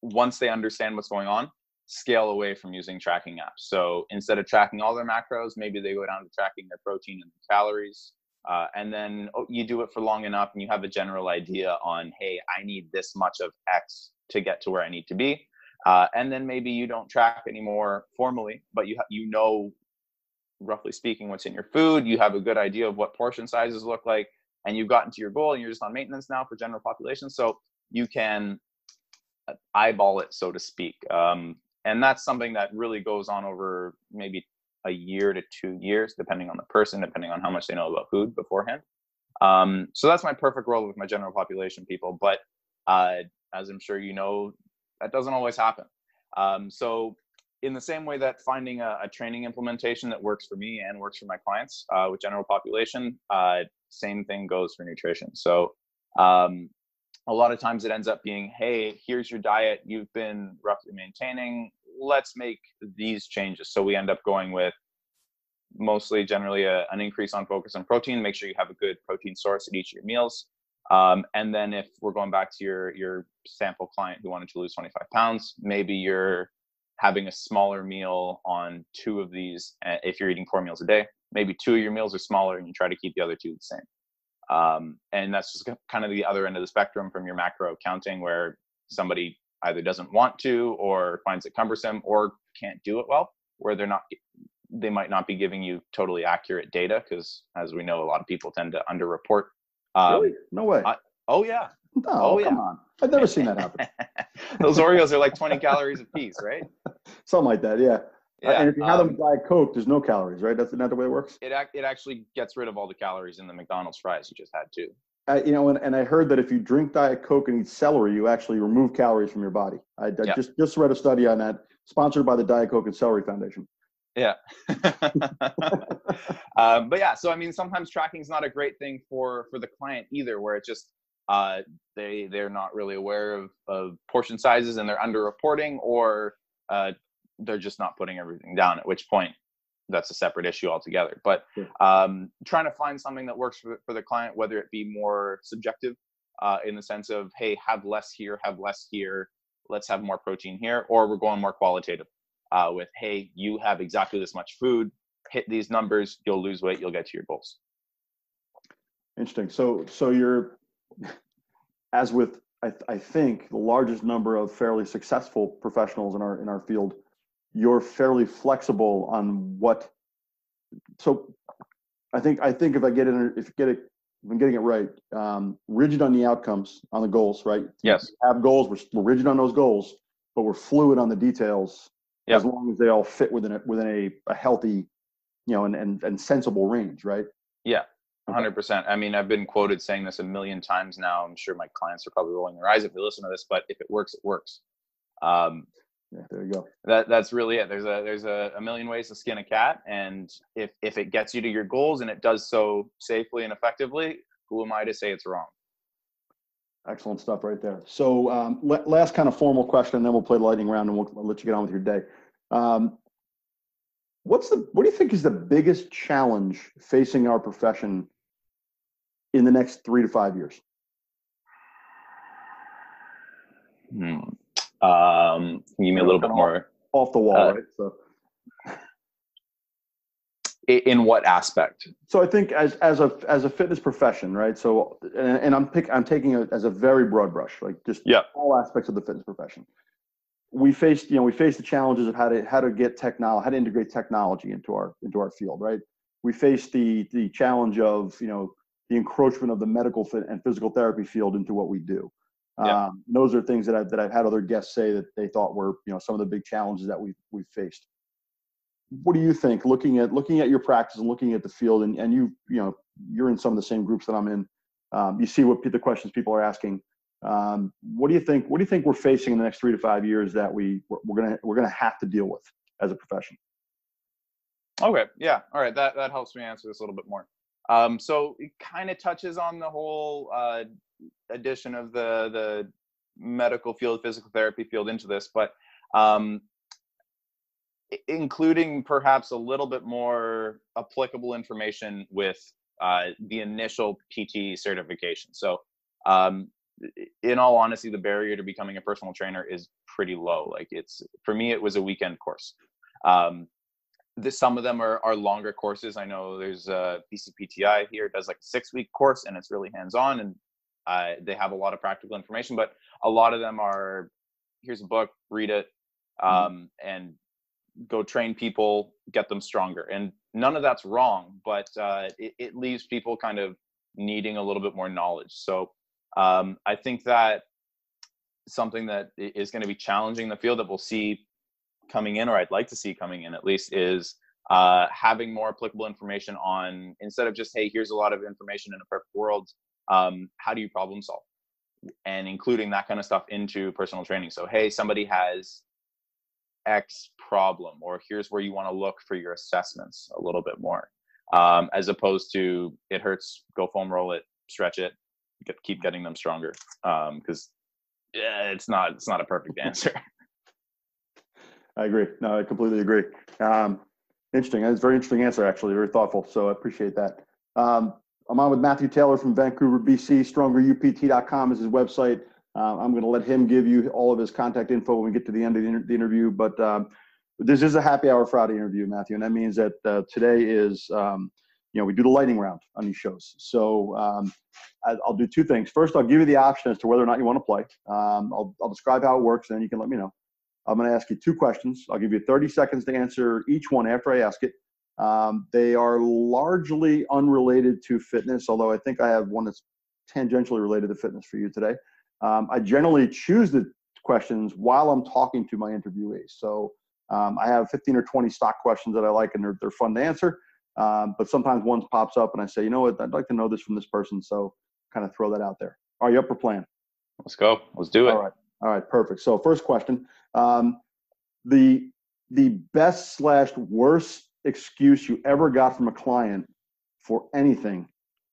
once they understand what's going on, scale away from using tracking apps. So instead of tracking all their macros, maybe they go down to tracking their protein and calories. Uh, and then oh, you do it for long enough and you have a general idea on, hey, I need this much of X to get to where I need to be. Uh, and then maybe you don't track anymore formally, but you ha- you know, roughly speaking, what's in your food. You have a good idea of what portion sizes look like, and you've gotten to your goal, and you're just on maintenance now for general population. So you can eyeball it, so to speak. Um, and that's something that really goes on over maybe a year to two years, depending on the person, depending on how much they know about food beforehand. Um, so that's my perfect world with my general population people. But uh, as I'm sure you know, that doesn't always happen. Um, so in the same way that finding a, a training implementation that works for me and works for my clients uh, with general population, uh, same thing goes for nutrition. So um, a lot of times it ends up being, hey, here's your diet you've been roughly maintaining. Let's make these changes. So we end up going with mostly generally a, an increase on focus on protein. Make sure you have a good protein source at each of your meals. Um, and then if we're going back to your, your sample client who wanted to lose twenty-five pounds, maybe you're having a smaller meal on two of these. If you're eating four meals a day, maybe two of your meals are smaller and you try to keep the other two the same. Um, and that's just kind of the other end of the spectrum from your macro counting, where somebody either doesn't want to or finds it cumbersome or can't do it well, where they're not, they might not be giving you totally accurate data. Cause as we know, a lot of people tend to underreport. Um, really? No way. I, oh yeah. No, oh, come yeah. on. I've never seen that happen. Those Oreos are like twenty calories a piece, right? Something like that, yeah. yeah. Uh, and if you have um, them Diet Coke, there's no calories, right? That's not the way it works? It ac- it actually gets rid of all the calories in the McDonald's fries you just had too. Uh, you know, and, and I heard that if you drink Diet Coke and eat celery, you actually remove calories from your body. I, I yep. just, just read a study on that, sponsored by the Diet Coke and Celery Foundation. Yeah. um, but yeah, so I mean, sometimes tracking is not a great thing for, for the client either, where it just, Uh, they, they're not really aware of, of portion sizes and they're underreporting, or uh, they're just not putting everything down, at which point that's a separate issue altogether. But um, trying to find something that works for, for the client, whether it be more subjective uh, in the sense of, hey, have less here, have less here, let's have more protein here, or we're going more qualitative uh, with, hey, you have exactly this much food, hit these numbers, you'll lose weight, you'll get to your goals. Interesting. So, so you're, as with, I, th- I think, the largest number of fairly successful professionals in our in our field, you're fairly flexible on what. So, I think I think if I get it, if get it, if I'm getting it right, um, rigid on the outcomes, on the goals, right? Yes. We have goals. We're, we're rigid on those goals, but we're fluid on the details. Yep. As long as they all fit within a, within a, a healthy, you know, and and and sensible range, right? Yeah. one hundred percent. I mean, I've been quoted saying this a million times now. I'm sure my clients are probably rolling their eyes if they listen to this, but if it works, it works. Um, yeah, there you go. That that's really it. There's a there's a, a million ways to skin a cat, and if if it gets you to your goals and it does so safely and effectively, who am I to say it's wrong? Excellent stuff right there. So um, l- last kind of formal question, and then we'll play lightning round, and we'll I'll let you get on with your day. Um, What's the, what do you think is the biggest challenge facing our profession in the next three to five years? Hmm. Um, can you give me a little bit more? Off the wall, uh, right? So. In what aspect? So I think as as a as a fitness profession, right? So and, and I'm pick I'm taking it as a very broad brush, like just yeah. all aspects of the fitness profession. We faced, you know, we faced the challenges of how to how to get technology, how to integrate technology into our into our field, right? We faced the the challenge of, you know, the encroachment of the medical fit and physical therapy field into what we do. Yeah. Um, those are things that I've that I've had other guests say that they thought were, you know, some of the big challenges that we we faced. What do you think, looking at looking at your practice and looking at the field, and, and you you know you're in some of the same groups that I'm in. Um, you see what the questions people are asking. Um, what do you think? What do you think we're facing in the next three to five years that we we're, we're gonna we're gonna have to deal with as a profession? Okay, yeah, all right, that that helps me answer this a little bit more. Um, so it kind of touches on the whole uh, addition of the the medical field, physical therapy field into this, but. Um, including perhaps a little bit more applicable information with uh, the initial P T certification. So um, in all honesty, the barrier to becoming a personal trainer is pretty low. Like it's, for me, it was a weekend course. Um, this, some of them are, are longer courses. I know there's a P C P T I here, does like a six week course and it's really hands-on and uh, they have a lot of practical information, but a lot of them are, here's a book, read it. Um, mm-hmm. And go train people, get them stronger. And none of that's wrong, but uh, it, it leaves people kind of needing a little bit more knowledge. So um, I think that something that is going to be challenging the field that we'll see coming in, or I'd like to see coming in at least, is uh, having more applicable information on, instead of just, hey, here's a lot of information in a perfect world, um, how do you problem solve? And including that kind of stuff into personal training. So, hey, somebody has X problem, or here's where you want to look for your assessments a little bit more, um, as opposed to it hurts, go foam roll it, stretch it, get, keep getting them stronger. Um, because yeah, it's not it's not a perfect answer. I agree. No, I completely agree. Um, interesting. That's a very interesting answer, actually. Very thoughtful. So I appreciate that. Um, I'm on with Matthew Taylor from Vancouver, B C. Stronger U P T dot com is his website. Uh, I'm going to let him give you all of his contact info when we get to the end of the, inter the interview. But um, this is a happy hour Friday interview, Matthew, and that means that uh, today is, um, you know, we do the lightning round on these shows. So um, I, I'll do two things. First, I'll give you the option as to whether or not you want to play. Um, I'll, I'll describe how it works, and then you can let me know. I'm going to ask you two questions. I'll give you thirty seconds to answer each one after I ask it. Um, they are largely unrelated to fitness, although I think I have one that's tangentially related to fitness for you today. Um, I generally choose the questions while I'm talking to my interviewees. So um, I have fifteen or twenty stock questions that I like, and they're, they're fun to answer. Um, but sometimes one pops up and I say, you know what, I'd like to know this from this person. So kind of throw that out there. Are you up for playing? Let's go. Let's do it. All right. All right. Perfect. So first question, um, the, the best slash worst excuse you ever got from a client for anything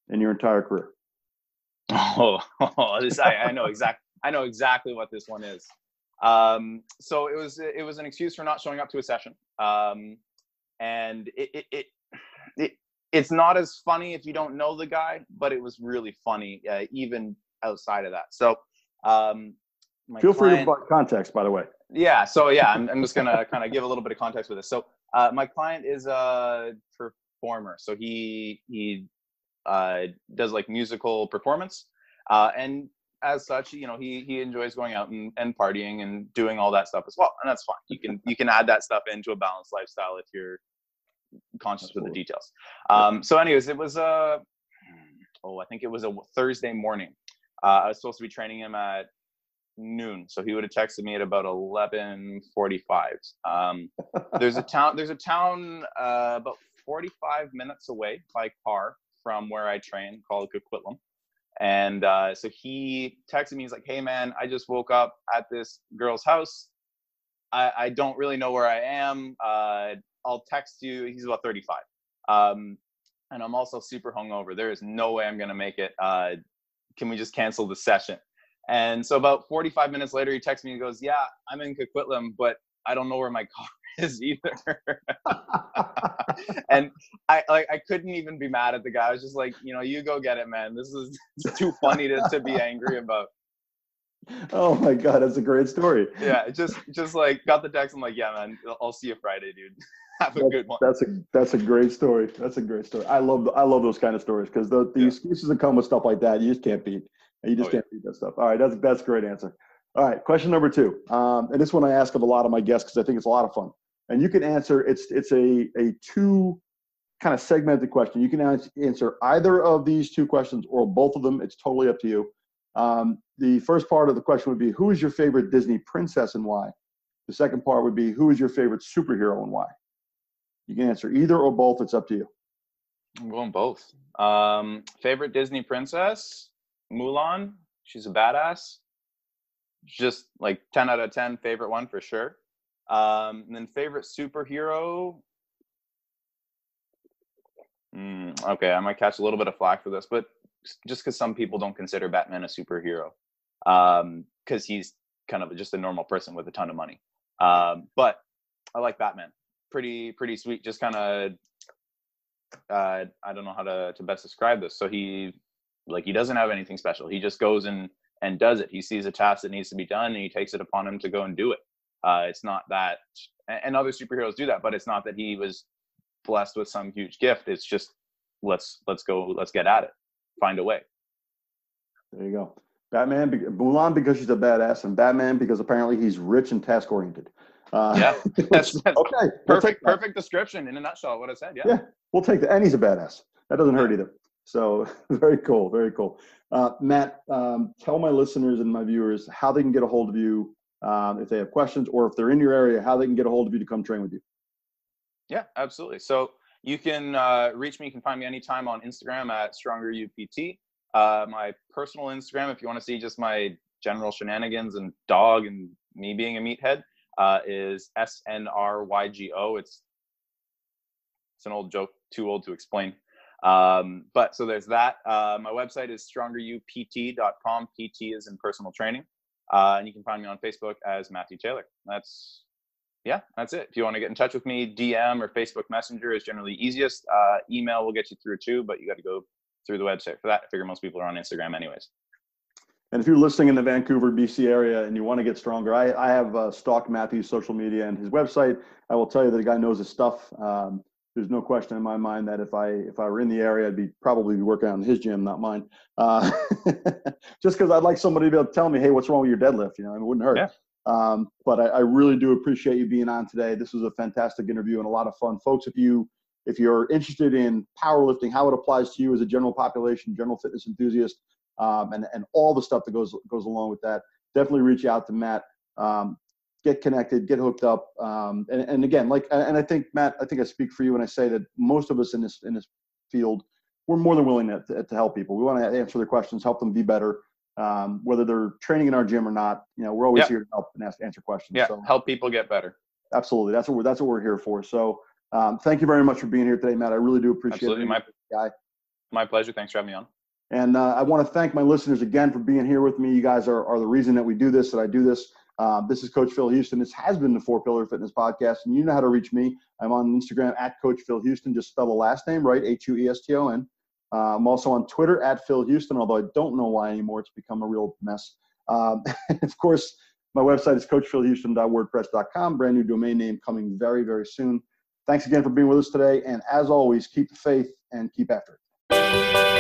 in your entire career. Oh, oh this, I, I know exactly. I know exactly what this one is. Um, so it was it was an excuse for not showing up to a session, um, and it it, it it it's not as funny if you don't know the guy, but it was really funny uh, even outside of that. So um, my feel client, free to provide context, by the way. Yeah. So yeah, I'm I'm just gonna kind of give a little bit of context with this. So uh, my client is a performer, so he he. Uh, does like musical performance. Uh, and as such, you know, he, he enjoys going out and, and partying and doing all that stuff as well. And that's fine. You can, you can add that stuff into a balanced lifestyle if you're conscious Absolutely. Of the details. Um, so anyways, it was, a, oh, I think it was a Thursday morning. Uh, I was supposed to be training him at noon. So he would have texted me at about eleven forty-five. Um, there's a town, there's a town uh, about forty-five minutes away by car from where I train, called Coquitlam. And uh, so he texted me, he's like, hey man, I just woke up at this girl's house. I, I don't really know where I am. Uh, I'll text you. He's about thirty-five. Um, and I'm also super hungover. There is no way I'm gonna make it. Uh, can we just cancel the session? And so about forty-five minutes later, he texts me and goes, yeah, I'm in Coquitlam, but I don't know where my car is either. And I like I couldn't even be mad at the guy. I was just like, you know, you go get it, man. This is too funny to, to be angry about. Oh my God, that's a great story. Yeah, just just like got the text. I'm like, yeah, man, I'll see you Friday, dude. Have a that's, good one. That's a that's a great story. That's a great story. I love I love those kind of stories because the, the yeah. excuses that come with stuff like that, you just can't beat. You just oh, can't yeah. beat that stuff. All right, that's that's a great answer. All right, question number two, um, and this one I ask of a lot of my guests because I think it's a lot of fun. And you can answer it's it's a a two kind of segmented question. You can answer either of these two questions or both of them. It's totally up to you. Um, the first part of the question would be, who is your favorite Disney princess and why? The second part would be, who is your favorite superhero and why? You can answer either or both. It's up to you. I'm going both. Um, favorite Disney princess, Mulan. She's a badass. Just like ten out of ten, favorite one for sure. Um, and then favorite superhero. Mm, okay, I might catch a little bit of flack for this, but just because some people don't consider Batman a superhero, um, because he's kind of just a normal person with a ton of money. Um, but I like Batman. Pretty, pretty sweet. Just kind of, uh, I don't know how to, to best describe this. So he, like, he doesn't have anything special. He just goes and, and does it. He sees a task that needs to be done and he takes it upon him to go and do it. Uh, it's not that, and other superheroes do that, but it's not that he was blessed with some huge gift. It's just, let's, let's go, let's get at it. Find a way. There you go. Batman, Mulan because she's a badass, and Batman because apparently he's rich and task oriented. Uh, yeah, that's, that's okay. Perfect, we'll perfect description in a nutshell. What I said. Yeah. Yeah, we'll take that. And he's a badass. That doesn't hurt either. So very cool, very cool. Uh, Matt, um, tell my listeners and my viewers how they can get a hold of you um, if they have questions, or if they're in your area, how they can get a hold of you to come train with you. Yeah, absolutely. So. You can uh, reach me, you can find me anytime on Instagram at StrongerUPT. Uh, my personal Instagram, if you want to see just my general shenanigans and dog and me being a meathead, uh, is S N R Y G O. It's, it's an old joke, too old to explain. Um, but so there's that. Uh, my website is stronger U P T dot com. P T is in personal training. Uh, and you can find me on Facebook as Matthew Taylor. That's... Yeah, that's it. If you want to get in touch with me, D M or Facebook Messenger is generally easiest. Uh, email will get you through too, but you got to go through the website for that. I figure most people are on Instagram anyways. And if you're listening in the Vancouver, B C area and you want to get stronger, I, I have uh, stalked Matthew's social media and his website. I will tell you that the guy knows his stuff. Um, there's no question in my mind that if I if I were in the area, I'd be probably be working out in his gym, not mine. Uh, just because I'd like somebody to be able to tell me, hey, what's wrong with your deadlift? You know, it wouldn't hurt. Yeah. Um, but I, I really do appreciate you being on today. This was a fantastic interview and a lot of fun. Folks, if, you, if you're interested in powerlifting, how it applies to you as a general population, general fitness enthusiast, um, and, and all the stuff that goes, goes along with that, definitely reach out to Matt, um, get connected, get hooked up. Um, and, and again, like, and I think Matt, I think I speak for you when I say that most of us in this, in this field, we're more than willing to, to help people. We want to answer their questions, help them be better. Um, whether they're training in our gym or not, you know, we're always yep. here to help and ask, answer questions. Yeah, so, help people get better. Absolutely, that's what we're that's what we're here for. So, um, thank you very much for being here today, Matt. I really do appreciate absolutely. it. My, guy. my pleasure. Thanks for having me on. And uh, I want to thank my listeners again for being here with me. You guys are are the reason that we do this, that I do this. Uh, this is Coach Phil Hueston. This has been the Four Pillar Fitness Podcast, and you know how to reach me. I'm on Instagram at Coach Phil Hueston. Just spell the last name right, H U E S T O N. Uh, I'm also on Twitter at Phil Hueston, although I don't know why anymore. It's become a real mess. Um, of course, my website is coach phil hueston dot wordpress dot com. Brand new domain name coming very, very soon. Thanks again for being with us today. And as always, keep the faith and keep after it.